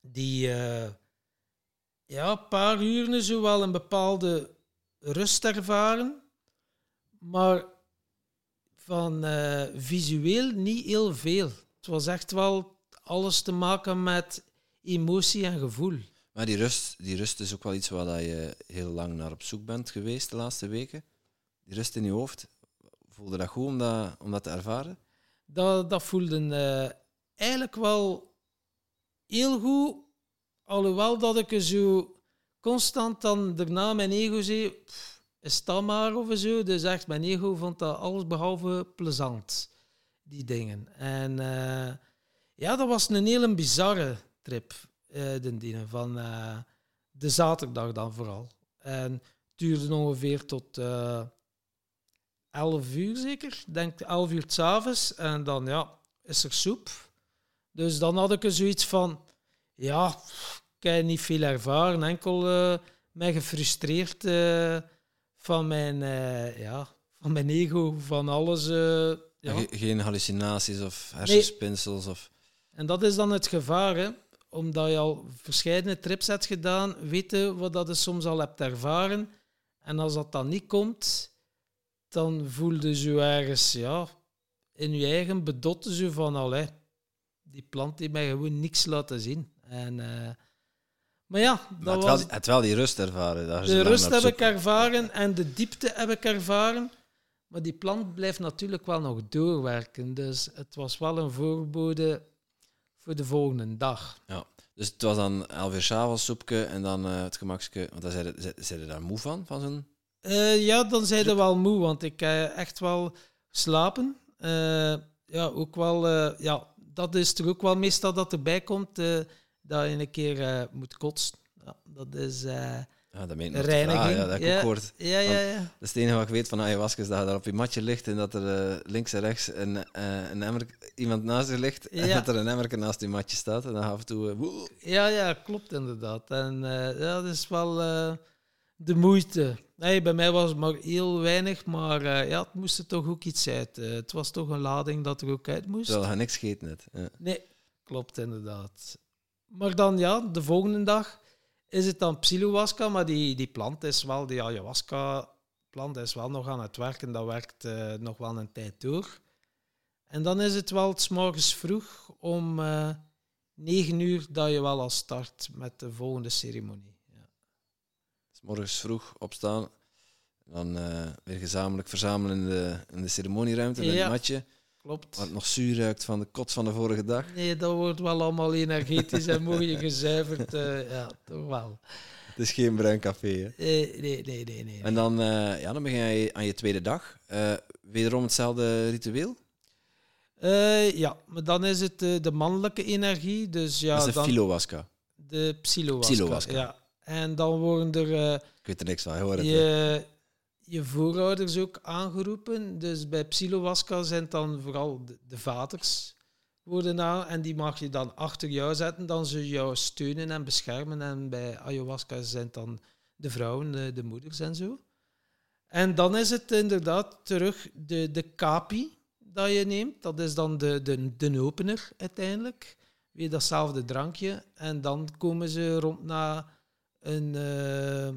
die uh, ja, paar uren zo wel een bepaalde rust ervaren. Maar van uh, visueel niet heel veel. Het was echt wel alles te maken met emotie en gevoel. Maar die rust, die rust is ook wel iets waar je heel lang naar op zoek bent geweest de laatste weken. Die rust in je hoofd. Voelde dat goed om dat, om dat te ervaren? Dat, dat voelde uh, eigenlijk wel heel goed. Alhoewel dat ik zo constant dan daarna mijn ego zei... Pff, is dat maar of zo? Dus echt, mijn ego vond dat alles behalve plezant. Die dingen. En uh, ja, dat was een hele bizarre trip. Uh, de dienen van uh, de zaterdag dan vooral. En het duurde ongeveer tot... Uh, elf uur zeker, denk elf uur 's avonds en dan ja, is er soep. Dus dan had ik er zoiets van, ja, ik heb niet veel ervaren, enkel uh, mij gefrustreerd uh, van, mijn, uh, ja, van mijn ego, van alles. Uh, ja. Geen hallucinaties of hersenspinsels? Nee. Of... En dat is dan het gevaar, hè? Omdat je al verschillende trips hebt gedaan, weten wat dat je soms al hebt ervaren en als dat dan niet komt... Dan voelde je je ergens, ja, in je eigen bedotten ze van, allee, die plant die mij gewoon niks laten zien. En, uh, maar ja, dat maar het was... Wel, het wel die rust ervaren. Daar de rust heb ik ervaren en de diepte heb ik ervaren. Maar die plant blijft natuurlijk wel nog doorwerken. Dus het was wel een voorbode voor de volgende dag. Ja, dus het was dan elf uur 's avonds soepje en dan uh, het gemakske... Want dan zijn ze daar moe van, van zo'n... Uh, ja, dan zijn ze wel moe, want ik heb uh, echt wel slapen. Uh, ja, ook wel, uh, ja, dat is er ook wel meestal dat erbij komt, uh, dat je een keer uh, moet kotsen. Ja, dat is uh, ja, dat meen ik reiniging. Ah, ja, dat heb ik ja. ook gehoord. Ja, ja, ja, ja. Dat is het enige wat ik weet van ayahuasca, is dat je daar op je matje ligt en dat er uh, links en rechts een, uh, een emmer, iemand naast je ligt ja. en dat er een emmerken naast je matje staat. En dan af en toe... Uh, ja, ja, klopt inderdaad. En uh, ja, dat is wel... Uh, de moeite. Nee, bij mij was het maar heel weinig, maar uh, ja, het moest er toch ook iets uit. Uh, het was toch een lading dat er ook uit moest. Terwijl je niks geet net. Ja. Nee, klopt inderdaad. Maar dan ja, de volgende dag is het dan psilowasca, maar die, die plant is wel, die ayahuasca-plant is wel nog aan het werken. Dat werkt uh, nog wel een tijd door. En dan is het wel 's morgens vroeg om uh, negen uur dat je wel al start met de volgende ceremonie. Morgens vroeg opstaan, dan uh, weer gezamenlijk verzamelen in de, in de ceremonieruimte met ja, het matje. Klopt. Waar het nog zuur ruikt van de kots van de vorige dag. Nee, dat wordt wel allemaal energetisch en mooi gezuiverd. Uh, ja, toch wel. Het is geen bruin café, hè? Nee, nee, nee. nee, nee. En dan, uh, ja, dan begin je aan je tweede dag. Uh, wederom hetzelfde ritueel? Uh, ja, maar dan is het uh, de mannelijke energie. Dus, ja, dat is de filowaska. De psilowasca. Psilowasca. Ja. En dan worden er... Uh, ik weet er niks van, hoor. Je, je voorouders ook aangeroepen. Dus bij psilowasca zijn het dan vooral de, de vaders. Worden aan, en die mag je dan achter jou zetten. Dan ze jou steunen en beschermen. En bij ayahuasca zijn het dan de vrouwen, de, de moeders en zo. En dan is het inderdaad terug de, de kapi dat je neemt. Dat is dan de, de, de opener uiteindelijk. Weer datzelfde drankje. En dan komen ze rond na... een uh,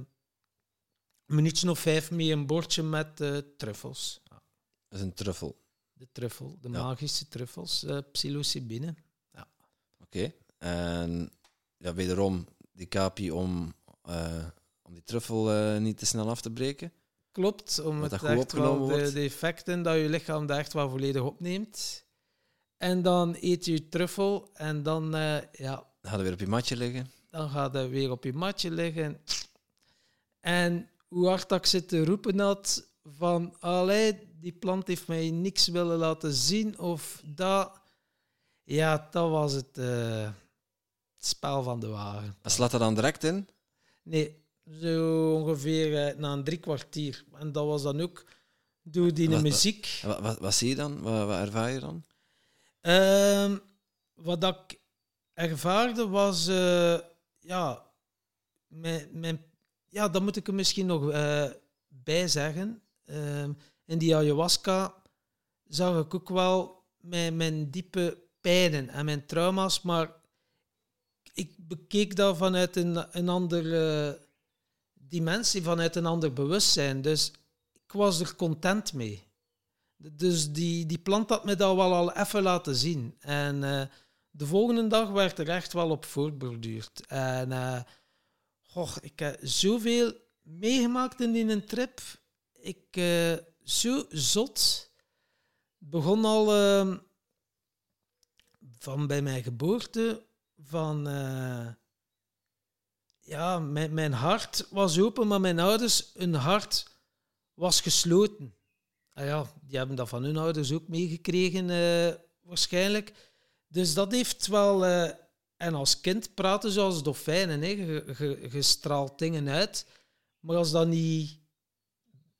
minuutje of vijf mee een bordje met uh, truffels. Ja. Dat is een truffel? De truffel, de ja. magische truffels, uh, psilocybine. Ja. Oké, okay. En ja, wederom die kapi om, uh, om die truffel uh, niet te snel af te breken? Klopt, om het echt wel de, de effecten dat je lichaam daar echt wel volledig opneemt. En dan eet je truffel en dan... Uh, ja. Dan gaat het weer op je matje liggen. Dan gaat hij weer op je matje liggen. En hoe hard dat ik zit te roepen had van... Allee, die plant heeft mij niks willen laten zien. Of dat... Ja, dat was het, uh, het spel van de wagen. En slaat dat dan direct in? Nee, zo ongeveer uh, na een drie kwartier. En dat was dan ook doe die wat, muziek. Wat, wat, wat zie je dan? Wat, wat ervaar je dan? Uh, wat ik ervaarde was... Uh, ja, mijn, mijn, ja, dat moet ik er misschien nog uh, bij zeggen. Uh, in die ayahuasca zag ik ook wel mijn, mijn diepe pijnen en mijn trauma's, maar ik bekeek dat vanuit een, een andere dimensie, vanuit een ander bewustzijn. Dus ik was er content mee. Dus die, die plant had me dat wel al even laten zien. En uh, de volgende dag werd er echt wel op voortborduurd. En uh, goh, ik heb zoveel meegemaakt in die trip. Ik uh, zo zot. Begon al uh, van bij mijn geboorte, van uh, ja, mijn, mijn hart was open, maar mijn ouders, hun hart was gesloten. Ah ja, die hebben dat van hun ouders ook meegekregen, uh, waarschijnlijk. Dus dat heeft wel... Uh, en als kind praten ze als dolfijnen, je straalt dingen uit. Maar als dat niet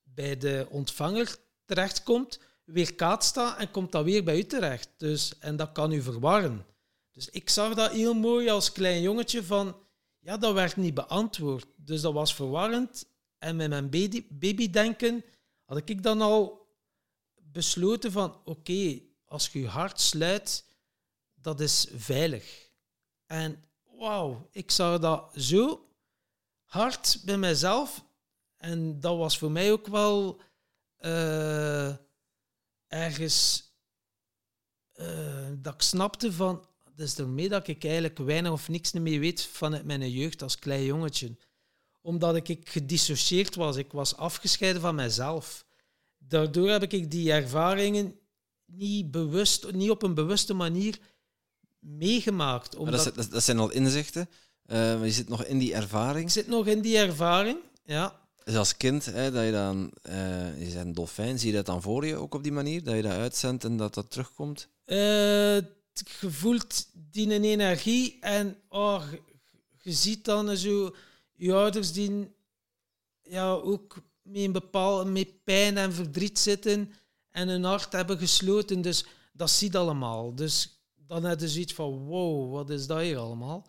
bij de ontvanger terechtkomt, weerkaatst dat en komt dat weer bij u terecht. Dus, en dat kan u verwarren. Dus ik zag dat heel mooi als klein jongetje van... Ja, dat werd niet beantwoord. Dus dat was verwarrend. En met mijn baby, babydenken had ik dan al besloten van... Oké, okay, als je je hart sluit, dat is veilig. En wauw, ik zag dat zo hard bij mezelf. En dat was voor mij ook wel... Uh, ergens... Uh, dat ik snapte van... Het is ermee dat ik eigenlijk weinig of niks meer weet vanuit mijn jeugd als klein jongetje. Omdat ik gedissocieerd was. Ik was afgescheiden van mezelf. Daardoor heb ik die ervaringen niet bewust, niet op een bewuste manier meegemaakt. Omdat... Dat, dat, dat zijn al inzichten. Uh, maar je zit nog in die ervaring. Ik zit nog in die ervaring, ja. Dus als kind, hè, dat je dan... Uh, je bent een dolfijn, zie je dat dan voor je ook op die manier? Dat je dat uitzendt en dat dat terugkomt? Uh, Je voelt die energie en oh, je ziet dan zo je ouders die ja, ook met een bepaalde met pijn en verdriet zitten en hun hart hebben gesloten. Dus dat ziet allemaal. Dus dan heb je zoiets van, wow, wat is dat hier allemaal?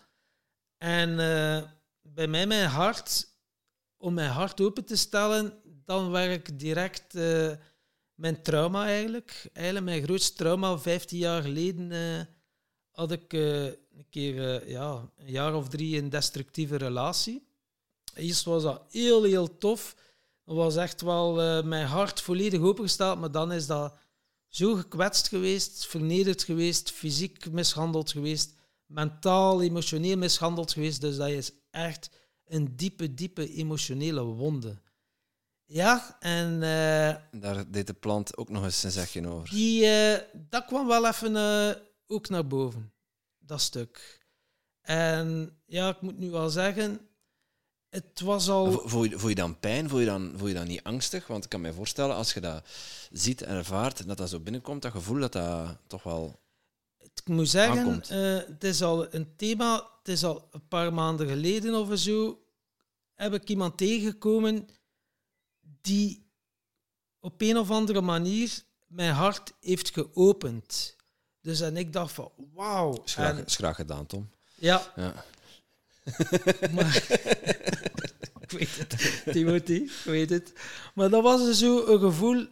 En uh, bij mij, mijn hart, om mijn hart open te stellen, dan werk ik direct... Uh, Mijn trauma eigenlijk, eigenlijk mijn grootste trauma, vijftien jaar geleden uh, had ik uh, een keer uh, ja, een jaar of drie een destructieve relatie. Eerst was dat heel, heel tof. Dat was echt wel uh, mijn hart volledig opengesteld, maar dan is dat zo gekwetst geweest, vernederd geweest, fysiek mishandeld geweest, mentaal, emotioneel mishandeld geweest. Dus dat is echt een diepe, diepe emotionele wonde. Ja, en... Uh, daar deed de plant ook nog eens een zegje over. Die, uh, dat kwam wel even uh, ook naar boven, dat stuk. En ja, ik moet nu wel zeggen, het was al... Vo- voel, je, voel je dan pijn? Voel je dan, voel je dan niet angstig? Want ik kan me voorstellen, als je dat ziet en ervaart, en dat dat zo binnenkomt, dat gevoel dat dat toch wel Ik moet zeggen, uh, het is al een thema, het is al een paar maanden geleden of zo, heb ik iemand tegengekomen... die op een of andere manier mijn hart heeft geopend. Dus en ik dacht van, wauw. Dat is graag, en... is graag gedaan, Tom. Ja. ja. maar... ik weet het, Timothy, ik weet het. Maar dat was dus zo een gevoel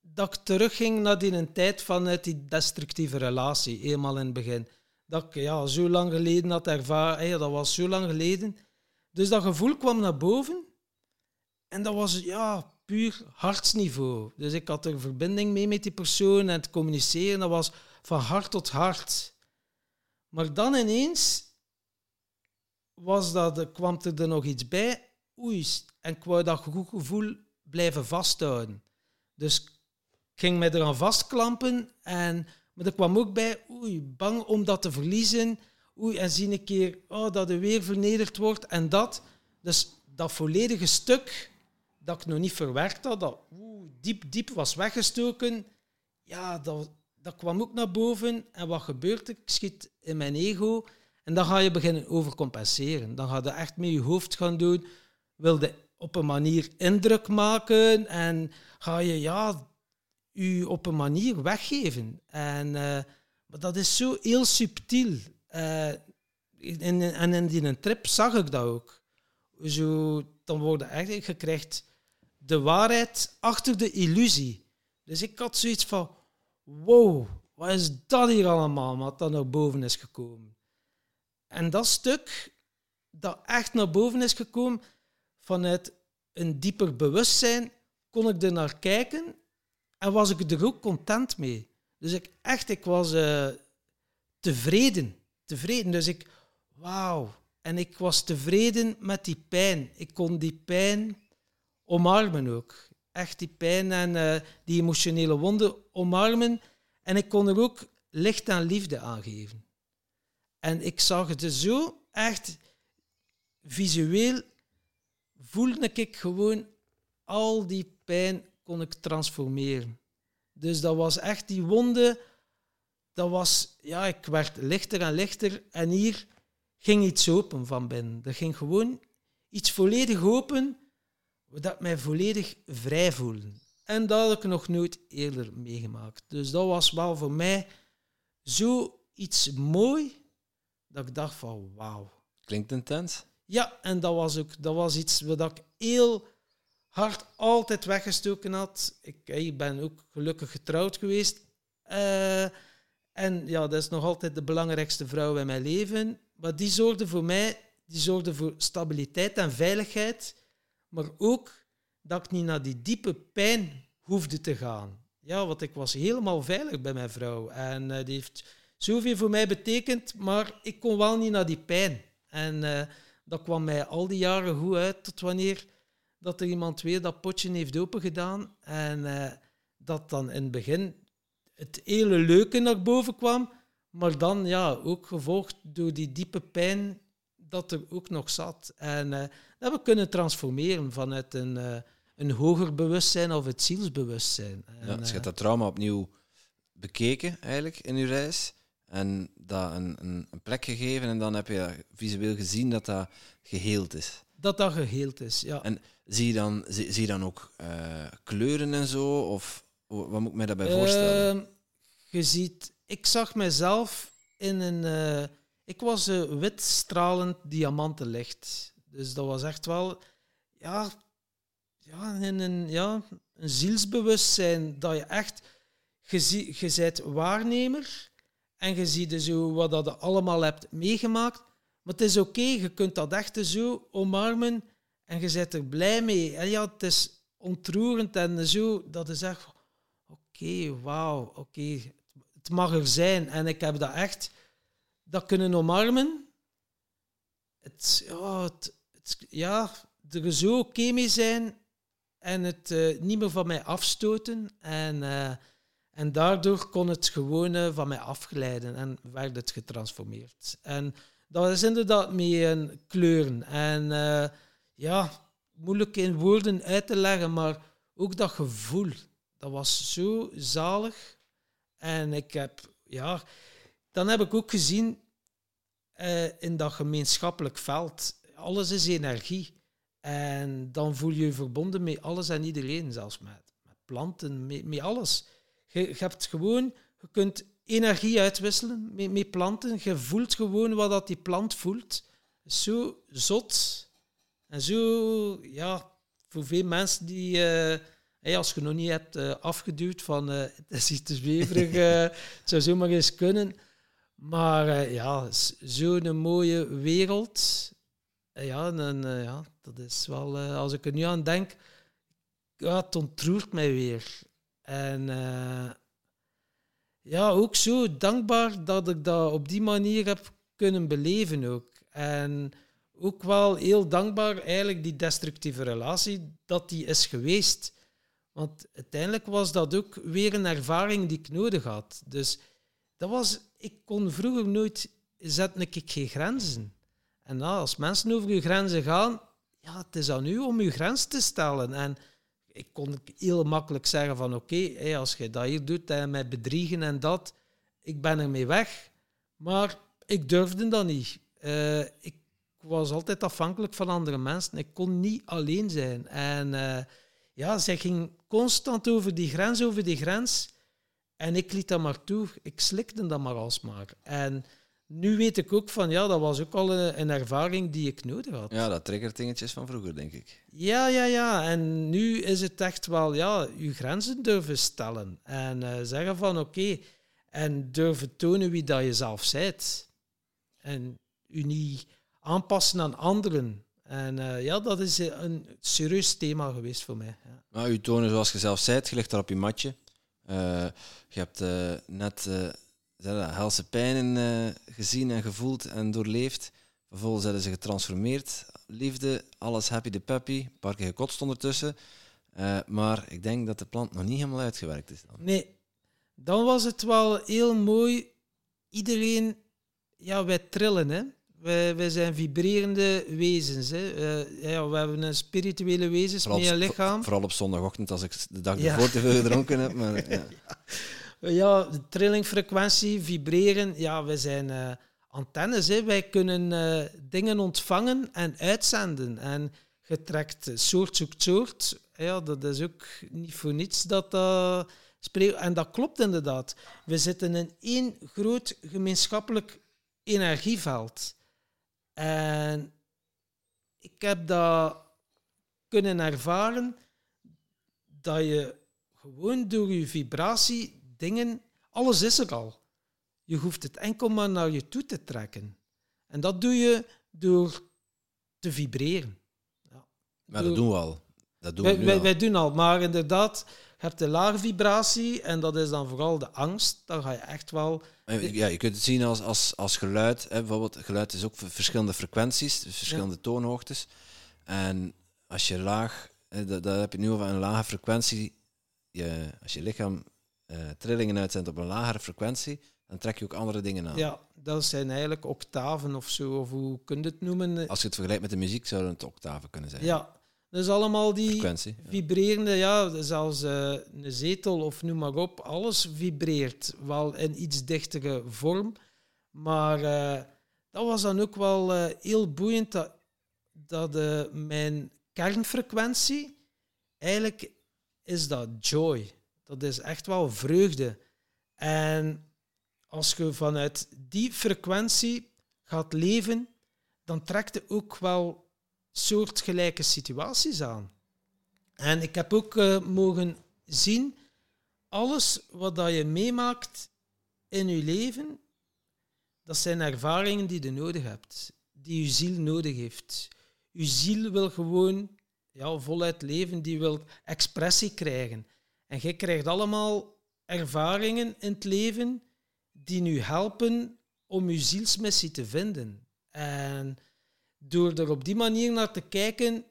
dat ik terugging naar die tijd vanuit die destructieve relatie, helemaal in het begin. Dat ik ja, zo lang geleden had ervaren, ja, dat was zo lang geleden. Dus dat gevoel kwam naar boven. En dat was ja, puur hartsniveau. Dus ik had er verbinding mee met die persoon en het communiceren. Dat was van hart tot hart. Maar dan ineens was dat, kwam er nog iets bij. Oei, en ik wou dat goed gevoel blijven vasthouden. Dus ik ging me eraan vastklampen. En, maar er kwam ook bij, oei, bang om dat te verliezen. Oei, en zie een keer oh, dat er weer vernederd wordt en dat. Dus dat volledige stuk... dat ik nog niet verwerkt had, dat oe, diep, diep was weggestoken. Ja, dat, dat kwam ook naar boven. En wat gebeurt er? Ik schiet in mijn ego. En dan ga je beginnen overcompenseren. Dan ga je echt met je hoofd gaan doen. Wil je op een manier indruk maken en ga je ja, je op een manier weggeven. En, uh, maar dat is zo heel subtiel. Uh, in, en in die trip zag ik dat ook. Zo, dan wordt eigenlijk gekrijgt de waarheid achter de illusie. Dus ik had zoiets van, wow, wat is dat hier allemaal, wat dan naar boven is gekomen. En dat stuk dat echt naar boven is gekomen, vanuit een dieper bewustzijn kon ik er naar kijken en was ik er ook content mee. Dus ik echt, ik was uh, tevreden. Tevreden. Dus ik, wauw. En ik was tevreden met die pijn. Ik kon die pijn omarmen ook. Echt die pijn en uh, die emotionele wonden omarmen. En ik kon er ook licht en liefde aan geven. En ik zag het dus zo echt visueel. Voelde ik gewoon al die pijn kon ik transformeren. Dus dat was echt die wonde. Dat was, ja, ik werd lichter en lichter. En hier ging iets open van binnen. Er ging gewoon iets volledig open, dat mij volledig vrij voelde. En dat had ik nog nooit eerder meegemaakt. Dus dat was wel voor mij zoiets mooi, dat ik dacht van wauw. Klinkt intens. Ja, en dat was ook dat was iets wat ik heel hard altijd weggestoken had. Ik, ik ben ook gelukkig getrouwd geweest. Uh, en ja, dat is nog altijd de belangrijkste vrouw in mijn leven. Maar die zorgde voor mij, die zorgde voor stabiliteit en veiligheid, maar ook dat ik niet naar die diepe pijn hoefde te gaan. Ja, want ik was helemaal veilig bij mijn vrouw. En uh, die heeft zoveel voor mij betekend, maar ik kon wel niet naar die pijn. En uh, dat kwam mij al die jaren goed uit, tot wanneer dat er iemand weer dat potje heeft opengedaan. En uh, dat dan in het begin het hele leuke naar boven kwam, maar dan ja, ook gevolgd door die diepe pijn dat er ook nog zat. En uh, dat we kunnen transformeren vanuit een, uh, een hoger bewustzijn of het zielsbewustzijn. En, ja, dus je hebt dat trauma opnieuw bekeken eigenlijk in je reis en dat een, een, een plek gegeven en dan heb je visueel gezien dat dat geheeld is. Dat dat geheeld is, ja. En zie je dan, zie, zie je dan ook uh, kleuren en zo? Of wat moet ik mij daarbij voorstellen? Uh, je ziet... Ik zag mezelf in een... Uh, ik was een wit stralend diamantenlicht. Dus dat was echt wel... Ja, ja, in een, ja een zielsbewustzijn dat je echt... Je, je bent waarnemer en je ziet zo wat dat je allemaal hebt meegemaakt. Maar het is oké, okay, je kunt dat echt zo omarmen en je bent er blij mee. En ja, het is ontroerend en zo. Dat is echt... Oké, okay, wauw, oké... Okay. Het mag er zijn. En ik heb dat echt dat kunnen omarmen. Het, ja, het, het, ja, er zo oké mee zijn en het uh, niet meer van mij afstoten. En, uh, en daardoor kon het gewoon uh, van mij afglijden en werd het getransformeerd. En dat is inderdaad met kleuren. En uh, ja, moeilijk in woorden uit te leggen, maar ook dat gevoel. Dat was zo zalig. En ik heb, ja, dan heb ik ook gezien uh, in dat gemeenschappelijk veld, alles is energie. En dan voel je je verbonden met alles en iedereen, zelfs met, met planten, met, met alles. Je, je hebt gewoon, je kunt energie uitwisselen met, met planten. Je voelt gewoon wat dat die plant voelt. Zo zot. En zo, ja, voor veel mensen die... Uh, Hey, als je nog niet hebt uh, afgeduwd van uh, het is iets te zweverig, uh, het zou zomaar eens kunnen. Maar uh, ja, zo'n mooie wereld. Uh, ja, en, uh, ja, dat is wel, uh, als ik er nu aan denk, ja, het ontroert mij weer. En uh, ja, ook zo dankbaar dat ik dat op die manier heb kunnen beleven ook. En ook wel heel dankbaar eigenlijk die destructieve relatie dat die is geweest. Want uiteindelijk was dat ook weer een ervaring die ik nodig had. Dus dat was... Ik kon vroeger nooit... Zet ik geen grenzen. En nou, als mensen over je grenzen gaan... Ja, het is aan u om je grens te stellen. En ik kon heel makkelijk zeggen van... Oké, okay, hey, als je dat hier doet en mij bedriegen en dat... Ik ben ermee weg. Maar ik durfde dat niet. Uh, ik was altijd afhankelijk van andere mensen. Ik kon niet alleen zijn. En uh, ja, zij ging constant over die grens, over die grens. En ik liet dat maar toe. Ik slikte dat maar alsmaar. En nu weet ik ook van, ja, dat was ook al een, een ervaring die ik nodig had. Ja, dat triggert dingetjes van vroeger, denk ik. Ja, ja, ja. En nu is het echt wel, ja, je grenzen durven stellen. En uh, zeggen van, oké, okay, en durven tonen wie dat je zelf bent. En je niet aanpassen aan anderen. En uh, ja, dat is een serieus thema geweest voor mij. Ja. Nou, je tonen zoals je zelf bent, je ligt daar op je matje. Uh, je hebt uh, net... Uh Ze hebben helse pijnen uh, gezien en gevoeld en doorleefd. Vervolgens hebben ze getransformeerd. Liefde, alles happy de peppy. Een paar keer gekotst ondertussen. Uh, maar ik denk dat de plant nog niet helemaal uitgewerkt is. Dan. Nee, dan was het wel heel mooi. Iedereen, ja, wij trillen. Hè? Wij, wij zijn vibrerende wezens. Hè? Uh, ja, we hebben een spirituele wezens met je lichaam. Vooral op zondagochtend, als ik de dag ervoor ja. te veel gedronken heb. Maar, ja. Ja. Ja, de trillingfrequentie, vibreren. Ja, we zijn uh, antennes. Hè. Wij kunnen uh, dingen ontvangen en uitzenden. En je trekt soort zoekt soort. Ja, dat is ook niet voor niets dat dat... Uh, en dat klopt inderdaad. We zitten in één groot gemeenschappelijk energieveld. En ik heb dat kunnen ervaren dat je gewoon door je vibratie... dingen, alles is er al. Je hoeft het enkel maar naar je toe te trekken. En dat doe je door te vibreren. Ja. Maar door... dat doen we al. Dat doen wij, we wij, al. wij doen al, maar inderdaad, je hebt de lage vibratie en dat is dan vooral de angst. Dan ga je echt wel... Ja, je kunt het zien als, als, als geluid. Hè. Bijvoorbeeld, geluid is ook verschillende frequenties, dus verschillende ja. toonhoogtes. En als je laag... Dat, dat heb je nu over een lage frequentie. Je, als je lichaam... Uh, trillingen uitzendt op een lagere frequentie, dan trek je ook andere dingen aan. Ja, dat zijn eigenlijk octaven of zo, of hoe kun je het noemen? Als je het vergelijkt met de muziek, zouden het octaven kunnen zijn. Ja, dus allemaal die frequentie, vibrerende, ja, ja zelfs uh, een zetel of noem maar op, alles vibreert wel in iets dichtere vorm. Maar uh, dat was dan ook wel uh, heel boeiend dat, dat uh, mijn kernfrequentie eigenlijk is dat joy. Dat is echt wel vreugde. En als je vanuit die frequentie gaat leven, dan trekt je ook wel soortgelijke situaties aan. En ik heb ook uh, mogen zien, alles wat dat je meemaakt in je leven, dat zijn ervaringen die je nodig hebt, die je ziel nodig heeft. Je ziel wil gewoon ja, voluit leven, die wil expressie krijgen. En je krijgt allemaal ervaringen in het leven die je helpen om je zielsmissie te vinden. En door er op die manier naar te kijken,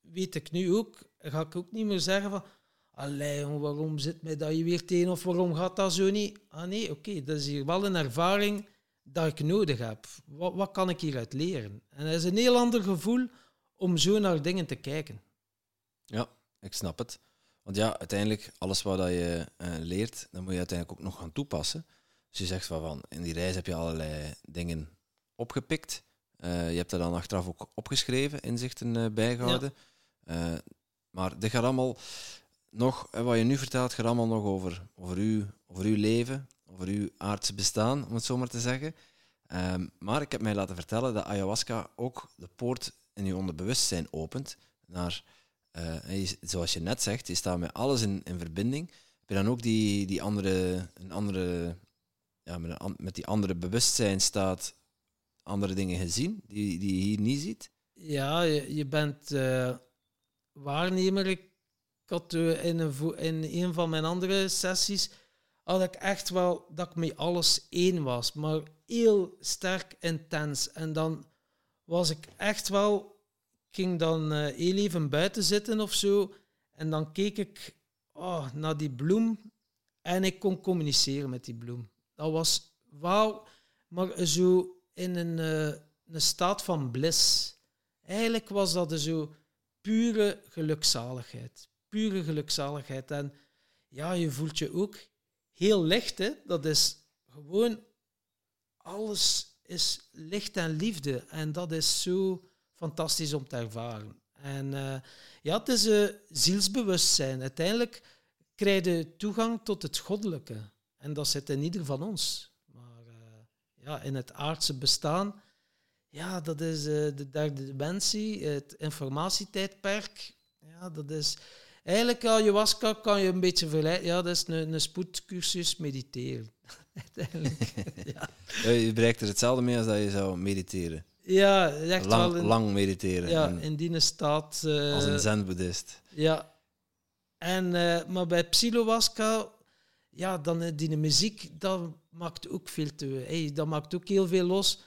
weet ik nu ook, ga ik ook niet meer zeggen van allee, waarom zit mij dat je weer tegen of waarom gaat dat zo niet? Ah nee, oké, okay, dat is hier wel een ervaring dat ik nodig heb. Wat, wat kan ik hieruit leren? En dat is een heel ander gevoel om zo naar dingen te kijken. Ja, ik snap het. Want ja, uiteindelijk, alles wat je uh, leert, dan moet je uiteindelijk ook nog gaan toepassen. Dus je zegt van, van in die reis heb je allerlei dingen opgepikt. Uh, je hebt er dan achteraf ook opgeschreven, inzichten uh, bijgehouden. Ja. Uh, maar dit gaat allemaal nog, uh, wat je nu vertelt, gaat allemaal nog over, over, uw, over uw leven, over uw aardse bestaan, om het zo maar te zeggen. Uh, maar ik heb mij laten vertellen dat ayahuasca ook de poort in je onderbewustzijn opent naar... Uh, je, zoals je net zegt, je staat met alles in, in verbinding. Heb je dan ook die, die andere, een andere ja, met, een, met die andere bewustzijn staat andere dingen gezien die, die je hier niet ziet? Ja, je, je bent uh, waarnemer. Ik had uh, in, een, in een van mijn andere sessies had ik echt wel dat ik met alles één was, maar heel sterk intens. En dan was ik echt wel. Ik ging dan heel even buiten zitten of zo. En dan keek ik oh, naar die bloem. En ik kon communiceren met die bloem. Dat was wauw. Maar zo in een, een staat van bliss. Eigenlijk was dat zo pure gelukzaligheid. Pure gelukzaligheid. En ja, je voelt je ook heel licht. Hè? Dat is gewoon alles is licht en liefde. En dat is zo fantastisch om te ervaren. En uh, ja, het is uh, zielsbewustzijn. Uiteindelijk krijg je toegang tot het goddelijke. En dat zit in ieder van ons. Maar uh, ja, in het aardse bestaan, ja, dat is uh, de derde dimensie, het informatietijdperk. Ja, dat is... Eigenlijk, ayahuasca kan je een beetje verleiden. Ja, dat is een, een spoedcursus mediteren. Uiteindelijk. Ja. Je bereikt er hetzelfde mee als dat je zou mediteren. Ja, echt lang, wel. In, lang mediteren. Ja, en in die staat... Uh, als een zen-boeddhist. Ja. En, uh, maar bij psilowasca, ja, dan die muziek, dat maakt ook veel te... Hey, dat maakt ook heel veel los.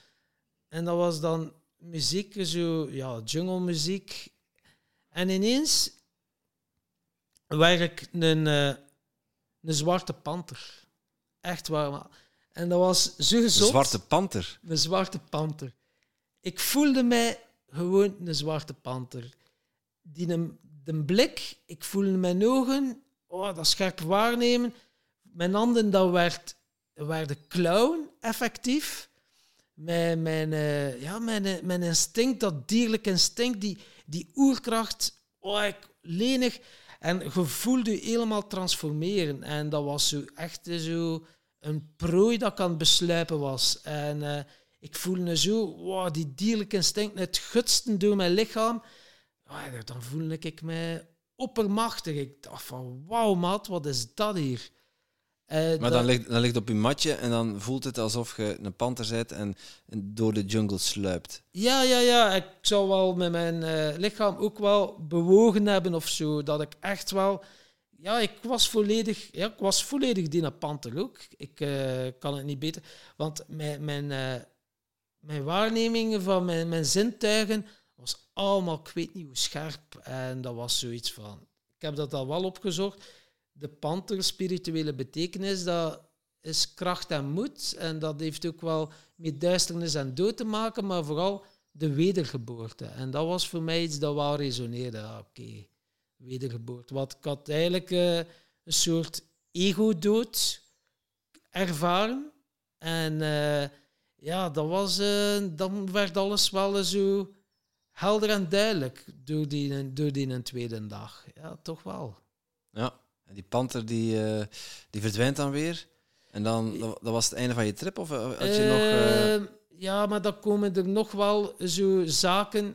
En dat was dan muziek, zo, ja, jungle muziek. En ineens... waar ik een, een zwarte panter. Echt waar. En dat was zo gezond. Een zwarte panter? Een zwarte panter. Ik voelde mij gewoon een zwarte panter. Die de, de blik, ik voelde mijn ogen, oh, dat scherp waarnemen. Mijn handen, dat werd, werden klauwen, effectief. Mijn, mijn, ja, mijn, mijn instinct, dat dierlijk instinct, die, die oerkracht, oh, ik lenig... En je voelde je helemaal transformeren. En dat was zo echt zo een prooi dat aan het besluipen was. En uh, ik voelde zo, wow, die dierlijke instinct, het gutsten door mijn lichaam. Oh, dan voelde ik mij oppermachtig. Ik dacht van, wauw, maat, wat is dat hier? Uh, maar dat... dan, ligt, dan ligt het op je matje en dan voelt het alsof je een panter bent en door de jungle sluipt. Ja, ja, ja. Ik zou wel met mijn uh, lichaam ook wel bewogen hebben of zo. Dat ik echt wel... Ja, ik was volledig, ja, ik was volledig die panter ook. Ik uh, kan het niet beter. Want mijn, mijn, uh, mijn waarnemingen van mijn, mijn zintuigen was allemaal, ik weet niet hoe scherp. En dat was zoiets van... Ik heb dat al wel opgezocht... De panter, spirituele betekenis, dat is kracht en moed. En dat heeft ook wel met duisternis en dood te maken, maar vooral de wedergeboorte. En dat was voor mij iets dat wel resoneerde. Ah, Oké, okay. Wedergeboorte. Want ik had eigenlijk uh, een soort ego-dood ervaren. En uh, ja, dat was, uh, dan werd alles wel zo helder en duidelijk door die, door die tweede dag. Ja, toch wel. Ja. Die panter die, uh, die verdwijnt dan weer. En dan, dat, dat was het einde van je trip? Of had je uh, nog, uh... Ja, maar dan komen er nog wel zo zaken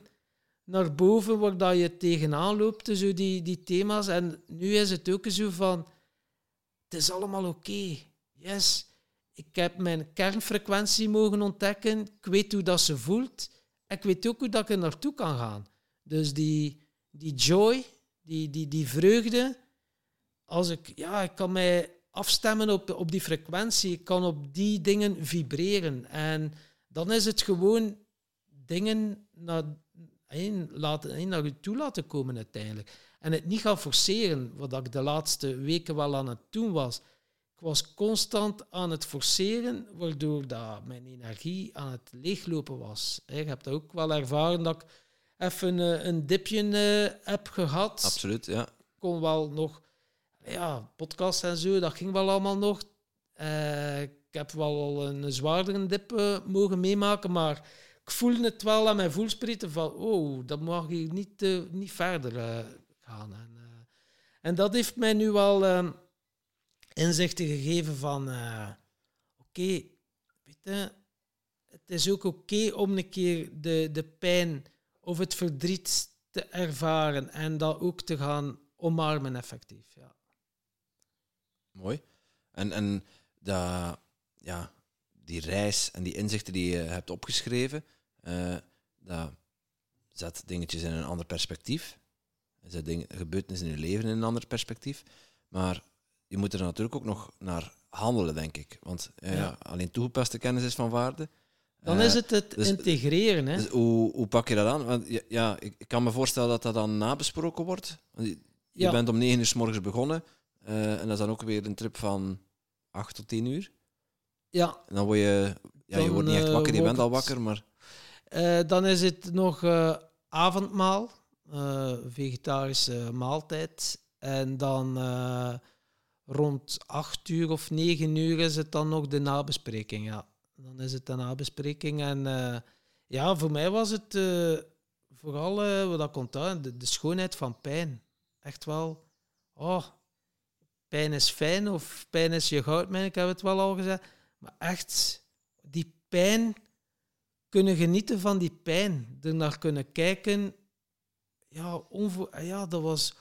naar boven waar dat je tegenaan loopt, zo die, die thema's. En nu is het ook zo van... Het is allemaal oké. Okay. Yes. Ik heb mijn kernfrequentie mogen ontdekken. Ik weet hoe dat ze voelt. En ik weet ook hoe dat ik er naartoe kan gaan. Dus die, die joy, die, die, die vreugde... Als ik, ja, ik kan mij afstemmen op, op die frequentie. Ik kan op die dingen vibreren. En dan is het gewoon dingen naar, heen, laten, heen, naar u toe laten komen uiteindelijk. En het niet gaan forceren, wat ik de laatste weken wel aan het doen was. Ik was constant aan het forceren, waardoor dat mijn energie aan het leeglopen was. Ik heb dat ook wel ervaren dat ik even een dipje heb gehad. Absoluut, ja. Ik kon wel nog... Ja, podcast en zo, dat ging wel allemaal nog. Uh, ik heb wel een zwaardere dip uh, mogen meemaken, maar ik voelde het wel aan mijn voelsprieten van oh, dat mag hier niet, uh, niet verder uh, gaan. En, uh, en dat heeft mij nu wel uh, inzichten gegeven van uh, oké, okay, weet je, het is ook oké okay om een keer de, de pijn of het verdriet te ervaren en dat ook te gaan omarmen effectief, ja. Mooi. En, en dat, ja, die reis en die inzichten die je hebt opgeschreven, uh, dat zet dingetjes in een ander perspectief. Zet ding, gebeurtenissen in je leven in een ander perspectief. Maar je moet er natuurlijk ook nog naar handelen, denk ik. Want uh, ja. alleen toegepaste kennis is van waarde. Dan is het het uh, dus, integreren. Hè? Dus hoe, hoe pak je dat aan? Want, ja, ja, ik kan me voorstellen dat dat dan nabesproken wordt. Want je ja. bent om negen uur 's morgens begonnen... Uh, en dat is dan ook weer een trip van acht tot tien uur. Ja. En dan word je... Ja, dan, je wordt niet echt wakker, je uh, bent al wakker, maar... Uh, dan is het nog uh, avondmaal, uh, vegetarische maaltijd. En dan uh, rond acht uur of negen uur is het dan nog de nabespreking, ja. dan is het een nabespreking. En uh, ja, voor mij was het uh, vooral uh, wat dat komt uit, de, de schoonheid van pijn. Echt wel, oh, pijn is fijn of pijn is je goudmijn, ik heb het wel al gezegd. Maar echt, die pijn, kunnen genieten van die pijn, ernaar kunnen kijken. Ja, onvo- ja, dat was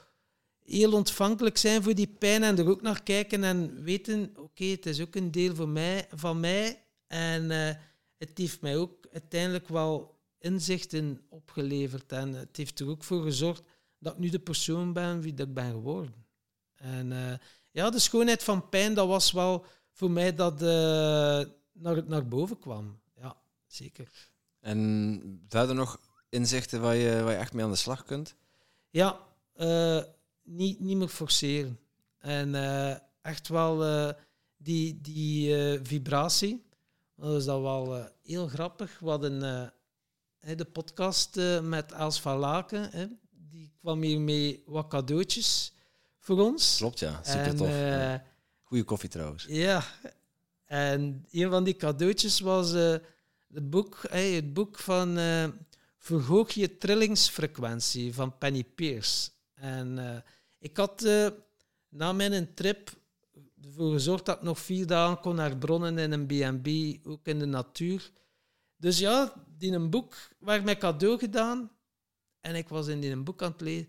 heel ontvankelijk zijn voor die pijn en er ook naar kijken en weten, oké, okay, het is ook een deel voor mij, van mij en uh, het heeft mij ook uiteindelijk wel inzichten opgeleverd en het heeft er ook voor gezorgd dat ik nu de persoon ben wie dat ik ben geworden. En uh, ja, de schoonheid van pijn, dat was wel voor mij dat uh, naar, naar boven kwam. Ja, zeker. En verder nog inzichten waar je, waar je echt mee aan de slag kunt? Ja, uh, niet, niet meer forceren. En uh, echt wel uh, die, die uh, vibratie. Dat is dan wel uh, heel grappig. We hadden uh, de podcast uh, met Els van Laken. Hè. Die kwam hier mee wat cadeautjes voor ons. Klopt, ja. Super tof. Uh, Goeie koffie trouwens. Ja. En een van die cadeautjes was uh, het, boek, hey, het boek van... Uh, Verhoog je trillingsfrequentie van Penny Peers. En uh, ik had uh, na mijn trip ervoor gezorgd dat ik nog vier dagen kon herbronnen in een B en B, ook in de natuur. Dus ja, die een boek werd mij cadeau gedaan. En ik was in die boek aan het lezen.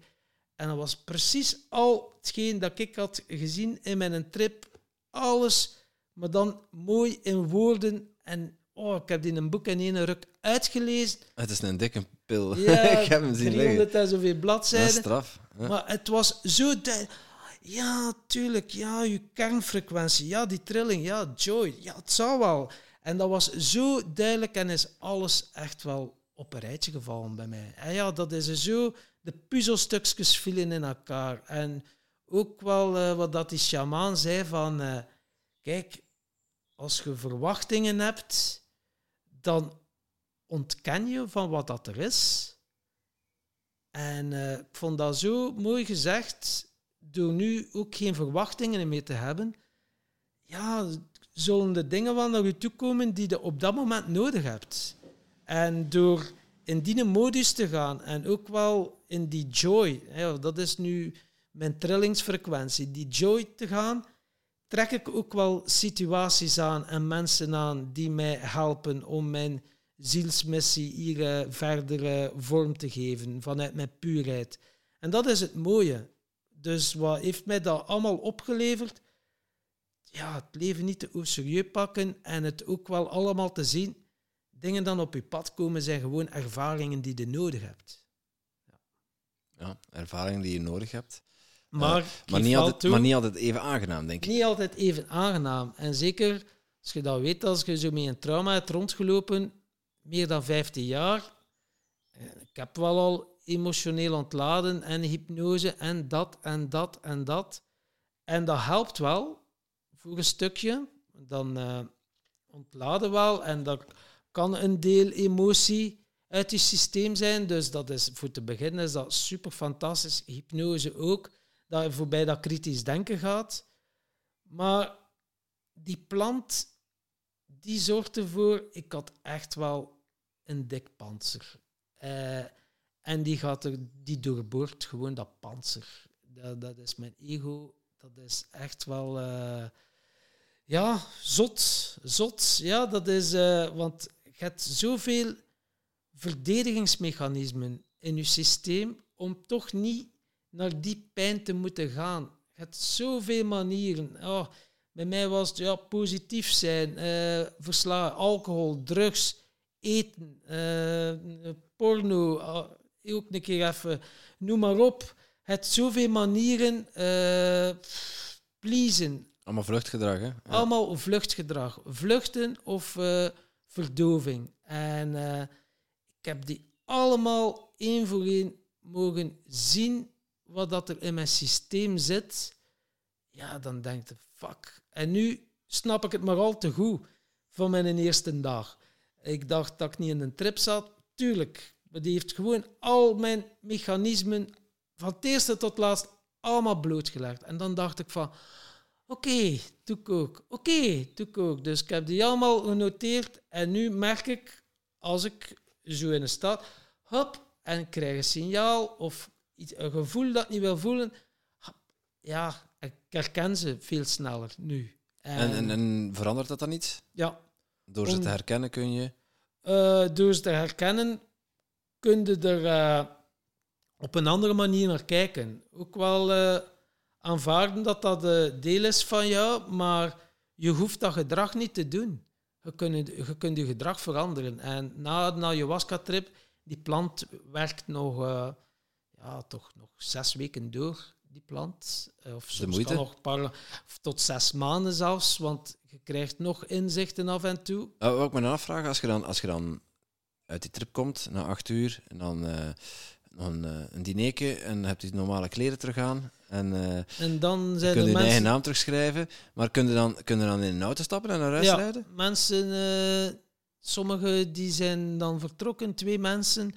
En dat was precies al hetgeen dat ik had gezien in mijn trip. Alles, maar dan mooi in woorden en... Oh, ik heb die in een boek in één ruk uitgelezen. Het is een dikke pil. Ja, ik heb hem zien liggen. driehonderd en zoveel bladzijden. Dat is straf. Ja. Maar het was zo duidelijk. Ja, tuurlijk. Ja, je kernfrequentie. Ja, die trilling. Ja, joy. Ja, het zou wel. En dat was zo duidelijk en is alles echt wel op een rijtje gevallen bij mij. En ja, dat is zo... De puzzelstukjes vielen in elkaar. En ook wel uh, wat dat die shamaan zei van... Uh, kijk, als je verwachtingen hebt... dan ontken je van wat dat er is. En uh, ik vond dat zo mooi gezegd, door nu ook geen verwachtingen meer te hebben, ja, zullen de dingen wel naar je toe komen die je op dat moment nodig hebt. En door in die modus te gaan, en ook wel in die joy, hè, dat is nu mijn trillingsfrequentie, die joy te gaan, trek ik ook wel situaties aan en mensen aan die mij helpen om mijn zielsmissie hier uh, verder uh, vorm te geven vanuit mijn puurheid. En dat is het mooie. Dus wat heeft mij dat allemaal opgeleverd? Ja, het leven niet te serieus pakken en het ook wel allemaal te zien. Dingen dan op je pad komen zijn gewoon ervaringen die je nodig hebt. Ja, ja ervaringen die je nodig hebt. Maar, uh, maar, niet altijd, toe, maar niet altijd even aangenaam, denk ik. Niet altijd even aangenaam. En zeker, als je dat weet, als je zo met een trauma hebt rondgelopen, meer dan vijftien jaar. Ik heb wel al emotioneel ontladen en hypnose en dat en dat en dat. En dat helpt wel voor een stukje. Dan uh, ontladen wel en dat kan een deel emotie uit je systeem zijn. Dus dat is, voor te beginnen is dat super fantastisch. Hypnose ook. Dat je voorbij dat kritisch denken gaat. Maar die plant, die zorgt ervoor... Ik had echt wel een dik pantser. Uh, en die, gaat er, die doorboort gewoon dat pantser. Dat, dat is mijn ego. Dat is echt wel... Uh, ja, zot. Zot. Ja, dat is... Uh, want je hebt zoveel verdedigingsmechanismen in je systeem om toch niet... naar die pijn te moeten gaan. Je hebt zoveel manieren. Oh, bij mij was het ja, positief zijn, eh, verslaan, alcohol, drugs, eten, eh, porno, oh, ook een keer even, noem maar op. Je hebt zoveel manieren, eh, pleasen. Allemaal vluchtgedrag, hè? Ja. Allemaal vluchtgedrag. Vluchten of eh, verdoving. En eh, ik heb die allemaal één voor één mogen zien wat dat er in mijn systeem zit, ja, dan denk je, fuck. En nu snap ik het maar al te goed van mijn eerste dag. Ik dacht dat ik niet in een trip zat. Tuurlijk, maar die heeft gewoon al mijn mechanismen van het eerste tot het laatst allemaal blootgelegd. En dan dacht ik van, Oké, okay, toekoek. Oké, okay, toekoek. Dus ik heb die allemaal genoteerd. En nu merk ik, als ik zo in de stad... Hop, en ik krijg een signaal of iets, een gevoel dat ik niet wil voelen. Hop, ja, ik herken ze veel sneller nu. En, en, en, en verandert dat dan iets? Ja. Door ze om, te herkennen kun je... Uh, door ze te herkennen kun je er uh, op een andere manier naar kijken. Ook wel... Uh, aanvaarden dat dat een deel is van jou, maar je hoeft dat gedrag niet te doen. Je kunt je, kunt je gedrag veranderen. En na de ayahuasca-trip, die plant werkt nog, uh, ja, toch nog zes weken door, die plant. Uh, of soms kan nog een paar, of tot zes maanden zelfs, want je krijgt nog inzichten af en toe. Uh, wat ik me dan afvraag, als je dan, als je dan uit die trip komt, na acht uur, en dan... Uh, Een, een dinerke en hebt u normale kleren terug aan. En, uh, en dan zijn kun je de mensen... eigen naam terugschrijven. Maar kun je dan, kun je dan in een auto stappen en naar huis ja, rijden? Mensen, uh, sommigen die zijn dan vertrokken, twee mensen.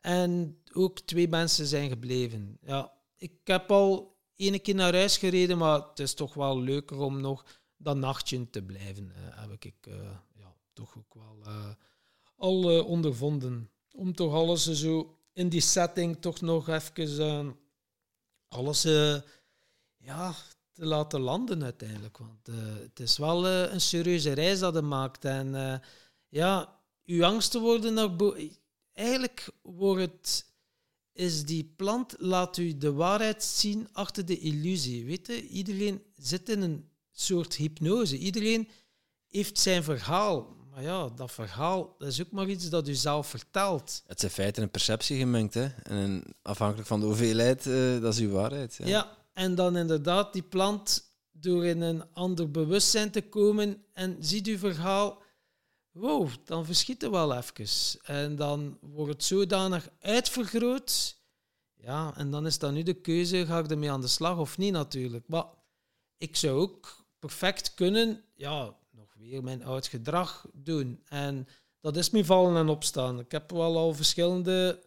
En ook twee mensen zijn gebleven. Ja, ik heb al één keer naar huis gereden, maar het is toch wel leuker om nog dat nachtje te blijven. Uh, heb ik uh, ja, toch ook wel uh, al uh, ondervonden. Om toch alles zo... in die setting toch nog even uh, alles uh, ja, te laten landen uiteindelijk. Want uh, het is wel uh, een serieuze reis dat je maakt. En uh, ja, je angsten worden naar boven. Eigenlijk wordt het, is die plant, laat u de waarheid zien achter de illusie. Weet je? Iedereen zit in een soort hypnose. Iedereen heeft zijn verhaal. Maar ja, dat verhaal, dat is ook maar iets dat u zelf vertelt. Het is in feite een perceptie gemengd, hè? En afhankelijk van de hoeveelheid, uh, dat is uw waarheid. Ja. Ja, en dan inderdaad, die plant, door in een ander bewustzijn te komen en ziet uw verhaal, wow, dan verschiet het wel even. En dan wordt het zodanig uitvergroot. Ja, en dan is dat nu de keuze, ga ik ermee aan de slag of niet natuurlijk. Maar ik zou ook perfect kunnen, ja... weer mijn oud gedrag doen. En dat is me vallen en opstaan. Ik heb wel al verschillende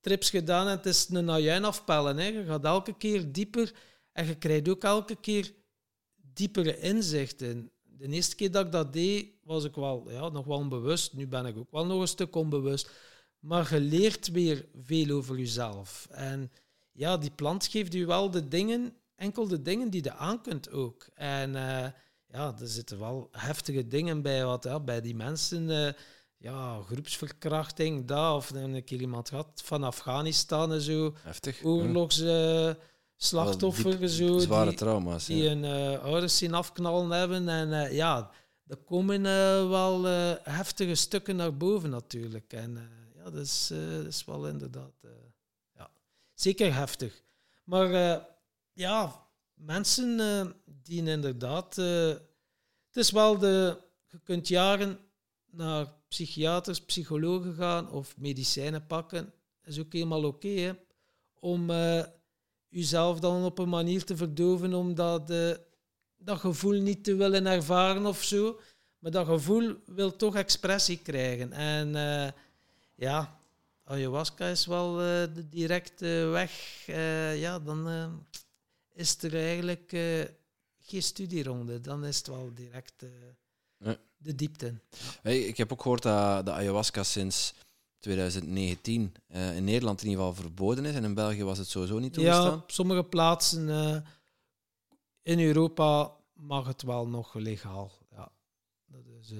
trips gedaan en het is een ajuin afpellen. Hè. Je gaat elke keer dieper en je krijgt ook elke keer diepere inzichten. De eerste keer dat ik dat deed, was ik wel, ja, nog wel onbewust. Nu ben ik ook wel nog een stuk onbewust. Maar je leert weer veel over jezelf. En ja, die plant geeft je wel de dingen, enkel de dingen die je aan kunt ook. En... Uh, ja, er zitten wel heftige dingen bij, wat, ja, bij die mensen. Uh, ja, groepsverkrachting, daar. Of een keer iemand gehad van Afghanistan en zo. Heftig. Oorlogsslachtoffer. Uh, zo zware die, trauma's. Die ja. hun uh, ouders zien afknallen hebben. En uh, ja, er komen uh, wel uh, heftige stukken naar boven natuurlijk. En uh, ja, dat is, uh, dat is wel inderdaad... Uh, ja, zeker heftig. Maar uh, ja... mensen uh, die inderdaad... Uh, het is wel de... Je kunt jaren naar psychiaters, psychologen gaan of medicijnen pakken. Dat is ook helemaal oké, okay, hè. Om uh, jezelf dan op een manier te verdoven om dat, uh, dat gevoel niet te willen ervaren of zo. Maar dat gevoel wil toch expressie krijgen. En uh, ja, ayahuasca is wel uh, de directe weg. Uh, ja, dan... Uh, is er eigenlijk uh, geen studieronde. Dan is het wel direct uh, nee. de diepte. Hey, ik heb ook gehoord dat de ayahuasca sinds twintig negentien uh, in Nederland in ieder geval verboden is. En in België was het sowieso niet toegestaan. Ja, op sommige plaatsen uh, in Europa mag het wel nog legaal. Ja. Dat is, uh,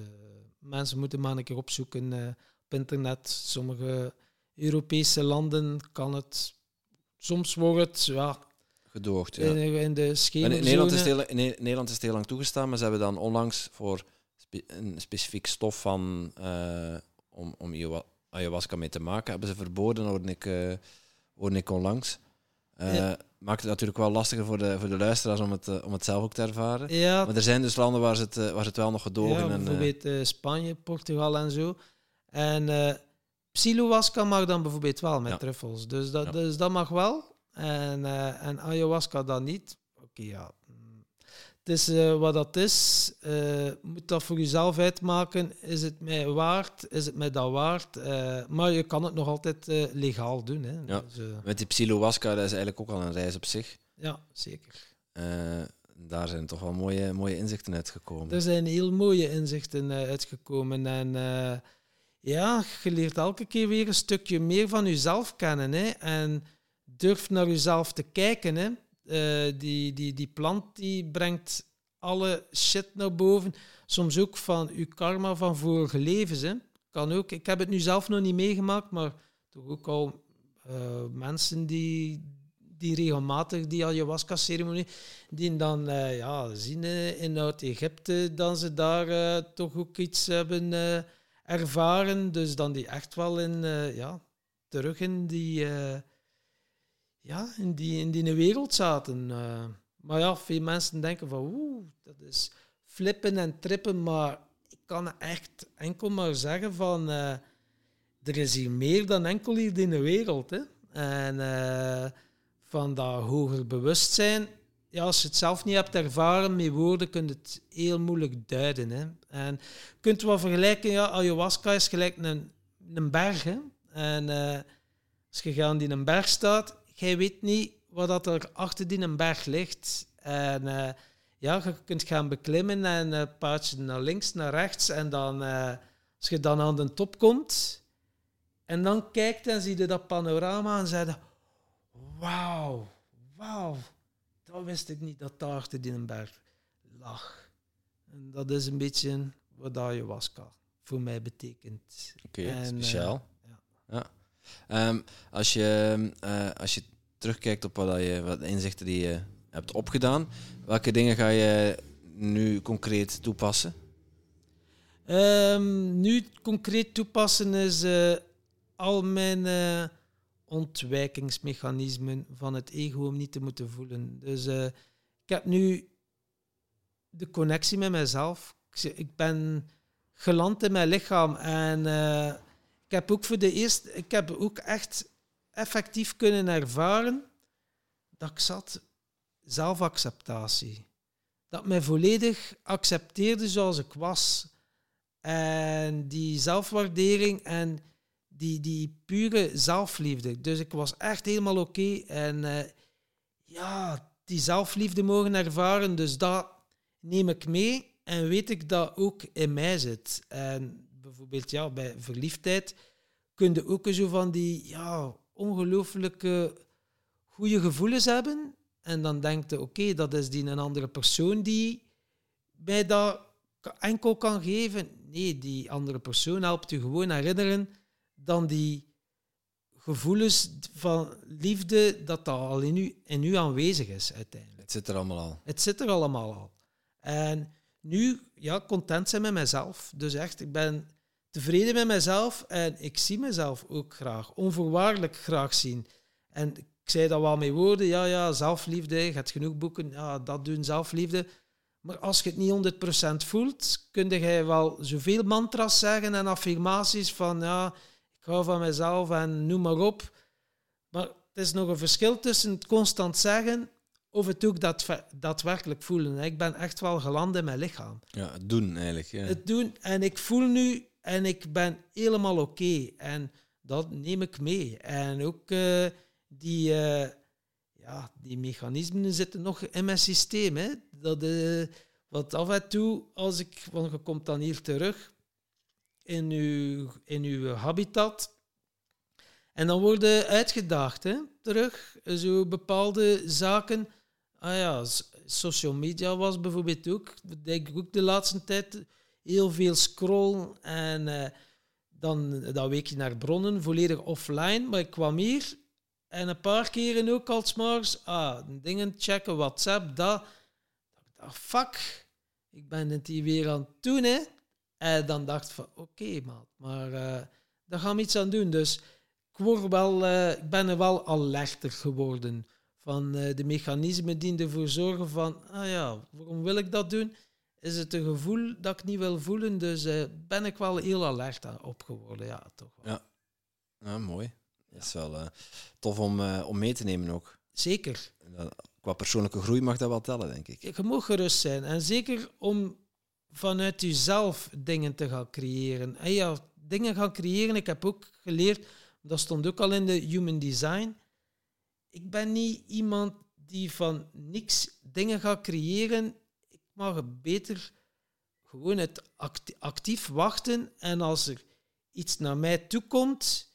mensen moeten maar een keer opzoeken uh, op internet. Sommige Europese landen kan het... Soms wordt het... Ja, gedoogd, ja. In, in de schemerzone. In Nederland is het heel, in Nederland is het heel lang toegestaan, maar ze hebben dan onlangs voor spe, een specifiek stof van uh, om, om ayahuasca mee te maken, hebben ze verboden, hoorde ik, uh, hoorde ik onlangs. Uh, ja. Maakt het natuurlijk wel lastiger voor de, voor de luisteraars om het, uh, om het zelf ook te ervaren. Ja. Maar er zijn dus landen waar ze het, uh, waar ze het wel nog gedogen. Ja, bijvoorbeeld en, uh, Spanje, Portugal en zo. En uh, psilowaska mag dan bijvoorbeeld wel met ja. truffels. Dus dat, ja. dus dat mag wel. En, uh, en ayahuasca dan niet. Oké, okay, ja. Het is uh, wat dat is. Uh, moet dat voor jezelf uitmaken. Is het mij waard? Is het mij dat waard? Uh, maar je kan het nog altijd uh, legaal doen. Hè. Ja. Dus, uh... Met die psilowaska, dat is eigenlijk ook al een reis op zich. Ja, zeker. Uh, daar zijn toch wel mooie, mooie inzichten uitgekomen. Er zijn heel mooie inzichten uitgekomen. En uh, ja, je leert elke keer weer een stukje meer van jezelf kennen. Hè? En durf naar jezelf te kijken. Hè? Uh, die, die, die plant die brengt alle shit naar boven. Soms ook van uw karma van vorige levens. Hè? Kan ook. Ik heb het nu zelf nog niet meegemaakt, maar toch ook al uh, mensen die, die regelmatig die ayahuasca-ceremonie, die dan uh, ja, zien uh, in Oud-Egypte dat ze daar uh, toch ook iets hebben uh, ervaren. Dus dan die echt wel in, uh, ja, terug in die, uh, ja, in die, in die wereld zaten. Uh. Maar ja, veel mensen denken van oeh, dat is flippen en trippen, maar ik kan echt enkel maar zeggen van uh, er is hier meer dan enkel hier in de wereld. Hè. En uh, van dat hoger bewustzijn, ja, als je het zelf niet hebt ervaren, met woorden kun je het heel moeilijk duiden. Hè. En je kunt wel vergelijken, ja, ayahuasca is gelijk een, een berg. Hè. En uh, als je aan die een berg staat, jij weet niet wat er achter die een berg ligt. En uh, ja, je kunt gaan beklimmen en een uh, paardje naar links, naar rechts. En dan, uh, als je dan aan de top komt en dan kijkt en zie je dat panorama en zeg je, wauw, wauw, dat wist ik niet dat daar achter die een berg lag. En dat is een beetje wat ayahuasca voor mij betekent. Oké, okay, speciaal. Uh, ja. Ja. Um, als je... Uh, als je terugkijkt op wat je, wat inzichten die je hebt opgedaan, welke dingen ga je nu concreet toepassen? Um, nu concreet toepassen is uh, al mijn uh, ontwijkingsmechanismen van het ego om niet te moeten voelen. Dus uh, ik heb nu de connectie met mezelf. Ik ben geland in mijn lichaam en uh, ik heb ook voor de eerste, ik heb ook echt effectief kunnen ervaren dat ik zat zelfacceptatie. Dat ik mij volledig accepteerde zoals ik was. En die zelfwaardering en die, die pure zelfliefde. Dus ik was echt helemaal oké. Okay. En uh, ja, die zelfliefde mogen ervaren. Dus dat neem ik mee en weet ik dat ook in mij zit. En bijvoorbeeld ja, bij verliefdheid kun je ook zo van die... ja, ongelooflijke goede gevoelens hebben. En dan denkt je, oké, okay, dat is die een andere persoon die mij dat enkel kan geven. Nee, die andere persoon helpt je gewoon herinneren dan die gevoelens van liefde dat dat al in u, in u aanwezig is uiteindelijk. Het zit er allemaal al. Het zit er allemaal al. En nu, ja, content zijn met mezelf. Dus echt, ik ben... tevreden met mezelf en ik zie mezelf ook graag, onvoorwaardelijk graag zien. En ik zei dat wel met woorden, ja, ja, zelfliefde, je hebt genoeg boeken, ja, dat doen, zelfliefde. Maar als je het niet honderd procent voelt, kun je wel zoveel mantras zeggen en affirmaties van, ja, ik hou van mezelf en noem maar op. Maar het is nog een verschil tussen het constant zeggen of het ook daadwerkelijk voelen. Ik ben echt wel geland in mijn lichaam. Ja, het doen eigenlijk. Ja. Het doen en ik voel nu en ik ben helemaal oké. Okay. En dat neem ik mee. En ook uh, die, uh, ja, die mechanismen zitten nog in mijn systeem. Hè. Dat, uh, wat af en toe, als ik, want je komt dan hier terug in uw, in uw habitat. En dan worden uitgedaagd. Hè, terug. Zo bepaalde zaken. Ah ja, social media was bijvoorbeeld ook. Dat denk ik ook de laatste tijd... heel veel scrollen en uh, dan, dan week je naar bronnen, volledig offline. Maar ik kwam hier en een paar keren ook als morgens, ah, dingen checken, WhatsApp, dat. Ik dacht, fuck, ik ben het hier weer aan het doen. Hè. En dan dacht ik van, oké, okay, maat, maar uh, daar gaan we iets aan doen. Dus ik, word wel, uh, ik ben er wel alerter geworden van uh, de mechanismen die ervoor zorgen van, ah ja, waarom wil ik dat doen? Is het een gevoel dat ik niet wil voelen? Dus uh, ben ik wel heel alert op geworden. Ja, toch wel. Ja, ja mooi. Ja. Dat is wel uh, tof om, uh, om mee te nemen ook. Zeker. Dat, qua persoonlijke groei mag dat wel tellen, denk ik. Je mag gerust zijn. En zeker om vanuit jezelf dingen te gaan creëren. En ja, dingen gaan creëren. Ik heb ook geleerd, dat stond ook al in de Human Design. Ik ben niet iemand die van niks dingen gaat creëren. Ik mag beter gewoon het act- actief wachten. En als er iets naar mij toe komt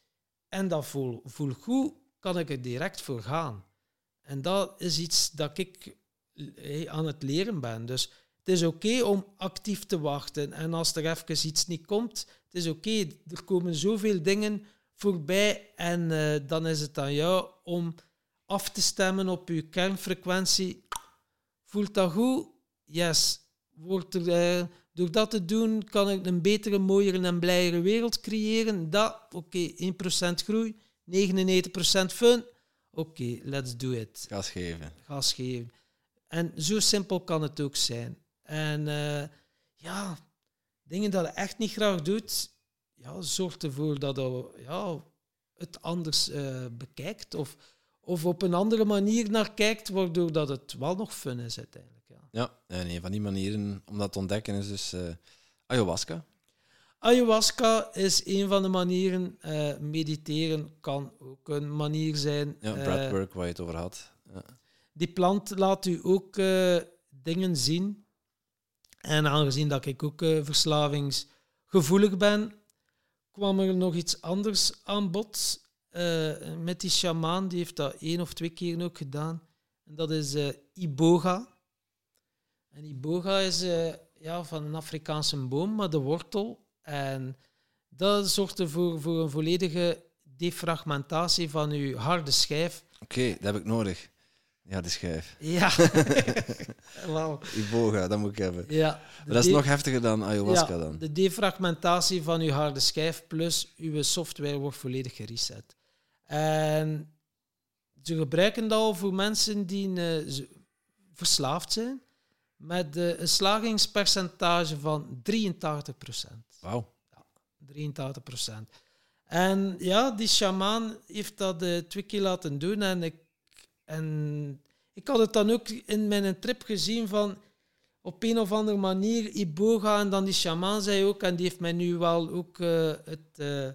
en dat voel, voel goed, kan ik er direct voor gaan. En dat is iets dat ik aan het leren ben. Dus het is oké om actief te wachten. En als er even iets niet komt, het is oké. Er komen zoveel dingen voorbij en uh, dan is het aan jou om af te stemmen op je kernfrequentie. Voelt dat goed? Yes. Wordt er, uh, door dat te doen kan ik een betere, mooiere en blijere wereld creëren. Dat, oké, één procent groei, negenennegentig procent fun. Oké, let's do it. Gas geven. Gas geven. En zo simpel kan het ook zijn. En uh, ja, dingen dat je echt niet graag doet, ja, zorg ervoor dat je ja, het anders uh, bekijkt of, of op een andere manier naar kijkt, waardoor dat het wel nog fun is uiteindelijk. Ja, ja en een van die manieren om dat te ontdekken is dus uh, ayahuasca. Ayahuasca is een van de manieren. Uh, mediteren kan ook een manier zijn. Ja, breathwork uh, waar je het over had. Ja. Die plant laat u ook uh, dingen zien. En aangezien dat ik ook uh, verslavingsgevoelig ben, kwam er nog iets anders aan bod. Uh, met die shamaan, die heeft dat één of twee keer ook gedaan. En dat is uh, iboga. En iboga is uh, ja, van een Afrikaanse boom, maar de wortel. En dat zorgt ervoor voor een volledige defragmentatie van uw harde schijf. Oké, okay, dat heb ik nodig. Ja, de schijf. Ja. Wow. Iboga, dat moet ik hebben. Ja, maar dat is de... nog heftiger dan ayahuasca ja, dan. De defragmentatie van uw harde schijf plus uw software wordt volledig gereset. En ze gebruiken dat al voor mensen die uh, verslaafd zijn met uh, een slagingspercentage van drieëntachtig procent. Wauw. Ja, drieëntachtig procent. En ja, die shamaan heeft dat uh, twee keer laten doen en ik En ik had het dan ook in mijn trip gezien van op een of andere manier iboga en dan die shamaan zei ook en die heeft mij nu wel ook uh, het uh,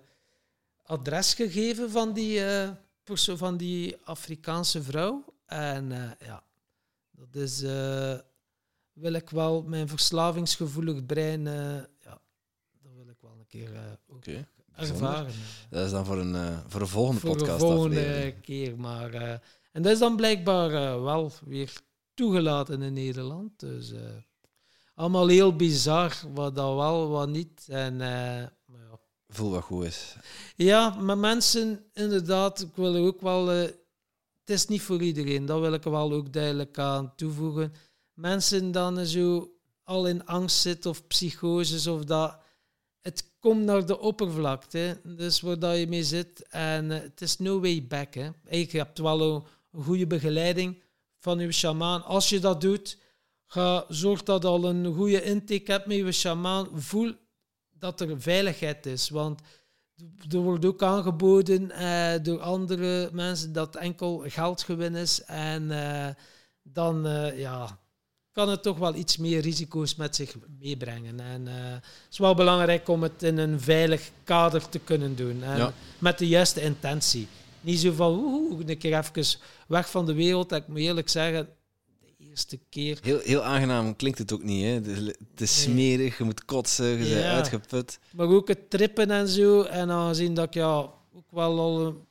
adres gegeven van die, uh, perso- van die Afrikaanse vrouw en uh, ja dat is uh, wil ik wel mijn verslavingsgevoelig brein uh, ja dat wil ik wel een keer uh, ook okay, ervaren. Dat is dan voor een uh, voor een volgende voor podcast voor een volgende aflevering. keer maar uh, En dat is dan blijkbaar uh, wel weer toegelaten in Nederland. Dus uh, allemaal heel bizar, wat dan wel, wat niet. En, uh, maar ja. Voel wat goed is. Ja, maar mensen, inderdaad, ik wil er ook wel... Uh, het is niet voor iedereen, dat wil ik er wel ook duidelijk aan toevoegen. Mensen dan zo al in angst zitten of psychoses of dat... Het komt naar de oppervlakte, hè. Dus waar dat je mee zit. En uh, het is no way back. Hè. Je hebt wel een... Een goede begeleiding van uw shamaan. Als je dat doet, ga, zorg dat je al een goede intake hebt met je shamaan. Voel dat er veiligheid is. Want er wordt ook aangeboden eh, door andere mensen dat enkel geldgewin is. En eh, dan eh, ja, kan het toch wel iets meer risico's met zich meebrengen. En eh, het is wel belangrijk om het in een veilig kader te kunnen doen. En ja. Met de juiste intentie. Niet zo van, oeh, een keer even weg van de wereld. Dat ik moet eerlijk zeggen, de eerste keer... Heel, heel aangenaam klinkt het ook niet, hè? Het is smerig, je moet kotsen, je bent ja. uitgeput. Maar ook het trippen en zo. En aangezien dat ik ja, ook wel al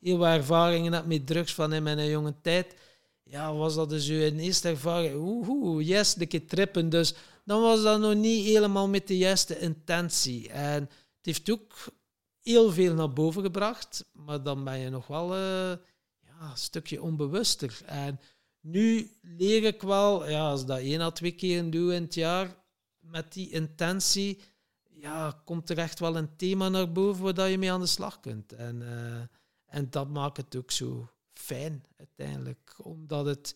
heel wat ervaringen heb met drugs van in mijn jonge tijd, ja, was dat dus een eerste ervaring. Oeh, oeh, yes, een keer trippen. Dus dan was dat nog niet helemaal met de juiste intentie. En het heeft ook... heel veel naar boven gebracht, maar dan ben je nog wel uh, ja, een stukje onbewuster. En nu leer ik wel, ja, als dat één à twee keer doe in het jaar, met die intentie, ja, komt er echt wel een thema naar boven waar je mee aan de slag kunt. En, uh, en dat maakt het ook zo fijn uiteindelijk, omdat het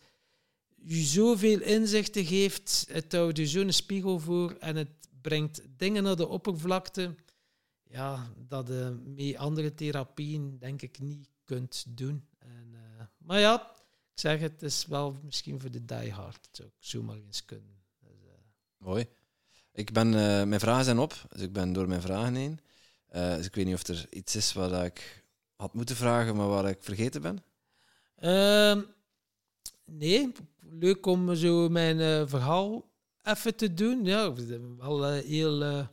je zoveel inzichten geeft, het houdt je zo'n spiegel voor en het brengt dingen naar de oppervlakte. Ja, dat je met andere therapieën denk ik niet kunt doen. En, uh, maar ja, ik zeg het is wel misschien voor de diehard. Dat zou ik zo maar eens kunnen. Dus, uh. Mooi. Ik ben, uh, mijn vragen zijn op, dus ik ben door mijn vragen heen. Uh, dus ik weet niet of er iets is wat ik had moeten vragen, maar waar ik vergeten ben. Uh, nee, leuk om zo mijn uh, verhaal even te doen. Ja, ik ben wel uh, heel uh,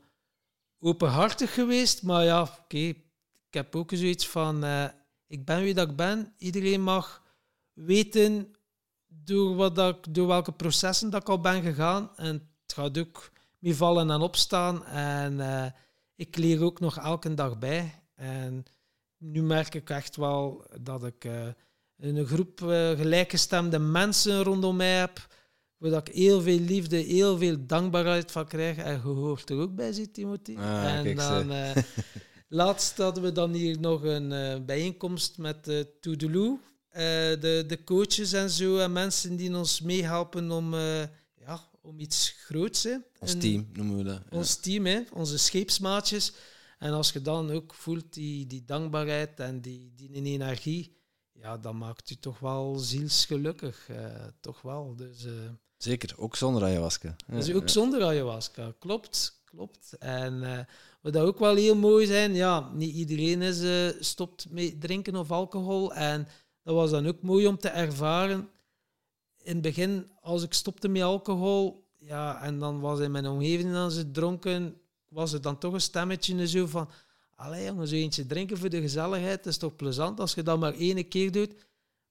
openhartig geweest, maar ja, oké. Okay. Ik heb ook zoiets van, uh, ik ben wie dat ik ben. Iedereen mag weten door, wat dat ik, door welke processen dat ik al ben gegaan. En het gaat ook mee vallen en opstaan. En uh, ik leer ook nog elke dag bij. En nu merk ik echt wel dat ik uh, een groep uh, gelijkgestemde mensen rondom mij heb, waar dat ik heel veel liefde, heel veel dankbaarheid van krijg. En je hoort er ook bij, zit Timothy. Ah, en kijk, dan uh, laatst hadden we dan hier nog een uh, bijeenkomst met uh, Toedeloe, uh, de, de coaches en zo, en mensen die ons meehelpen om, uh, ja, om iets groots. Hè. Ons en, team noemen we dat. Ja. Ons team, hè, onze scheepsmaatjes. En als je dan ook voelt die, die dankbaarheid en die, die energie, ja, dan maakt u toch wel zielsgelukkig. Uh, toch wel. Dus, uh, Zeker, ook zonder ayahuasca. Ja, dus ook ja. zonder ayahuasca, klopt. klopt. En uh, wat dat ook wel heel mooi zijn, ja, niet iedereen is, uh, stopt met drinken of alcohol. En dat was dan ook mooi om te ervaren. In het begin, als ik stopte met alcohol, ja, en dan was in mijn omgeving dan ze dronken, was er dan toch een stemmetje zo van, allee jongen, zo eentje drinken voor de gezelligheid, dat is toch plezant als je dat maar één keer doet.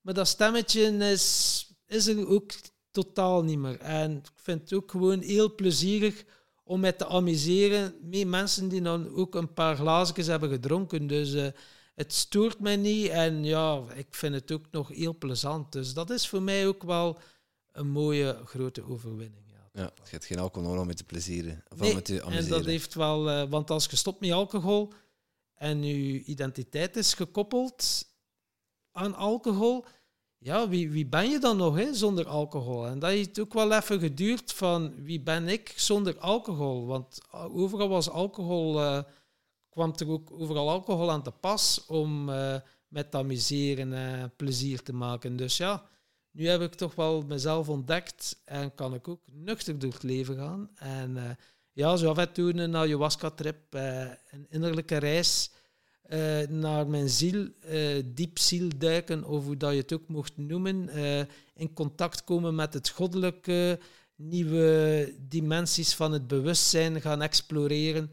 Maar dat stemmetje is, is er ook totaal niet meer. En ik vind het ook gewoon heel plezierig om mij te amuseren met mensen die dan ook een paar glaasjes hebben gedronken. Dus uh, het stoort mij niet en ja, ik vind het ook nog heel plezant. Dus dat is voor mij ook wel een mooie grote overwinning. Ja, je hebt geen alcohol om met te plezieren. Of nee, met te amuseren. En dat heeft wel... Uh, want als je stopt met alcohol en je identiteit is gekoppeld aan alcohol, ja, wie, wie ben je dan nog, hè, zonder alcohol? En dat heeft ook wel even geduurd van wie ben ik zonder alcohol? Want overal was alcohol... Uh, kwam er ook overal alcohol aan te pas om uh, met amuseren en uh, plezier te maken. Dus ja... Nu heb ik toch wel mezelf ontdekt en kan ik ook nuchter door het leven gaan. En uh, ja, zo af en toe een ayahuasca-trip, uh, een innerlijke reis uh, naar mijn ziel, uh, diep ziel duiken, of hoe dat je het ook mocht noemen, uh, in contact komen met het goddelijke, nieuwe dimensies van het bewustzijn gaan exploreren.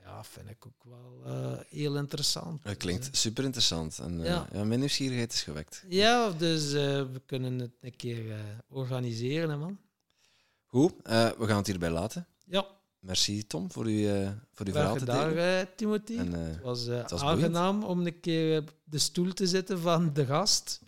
Ja, vind ik ook wel uh, heel interessant. Dat klinkt super interessant. En, uh, ja. Ja, mijn nieuwsgierigheid is gewekt. Ja, dus uh, we kunnen het een keer uh, organiseren, hè, man. Goed, uh, we gaan het hierbij laten. Ja. Merci, Tom, voor uw, uh, voor uw verhaal te delen. Dag, uh, Timothy. En, uh, het was, uh, het was aangenaam boeiend. Om een keer op de stoel te zitten van de gast.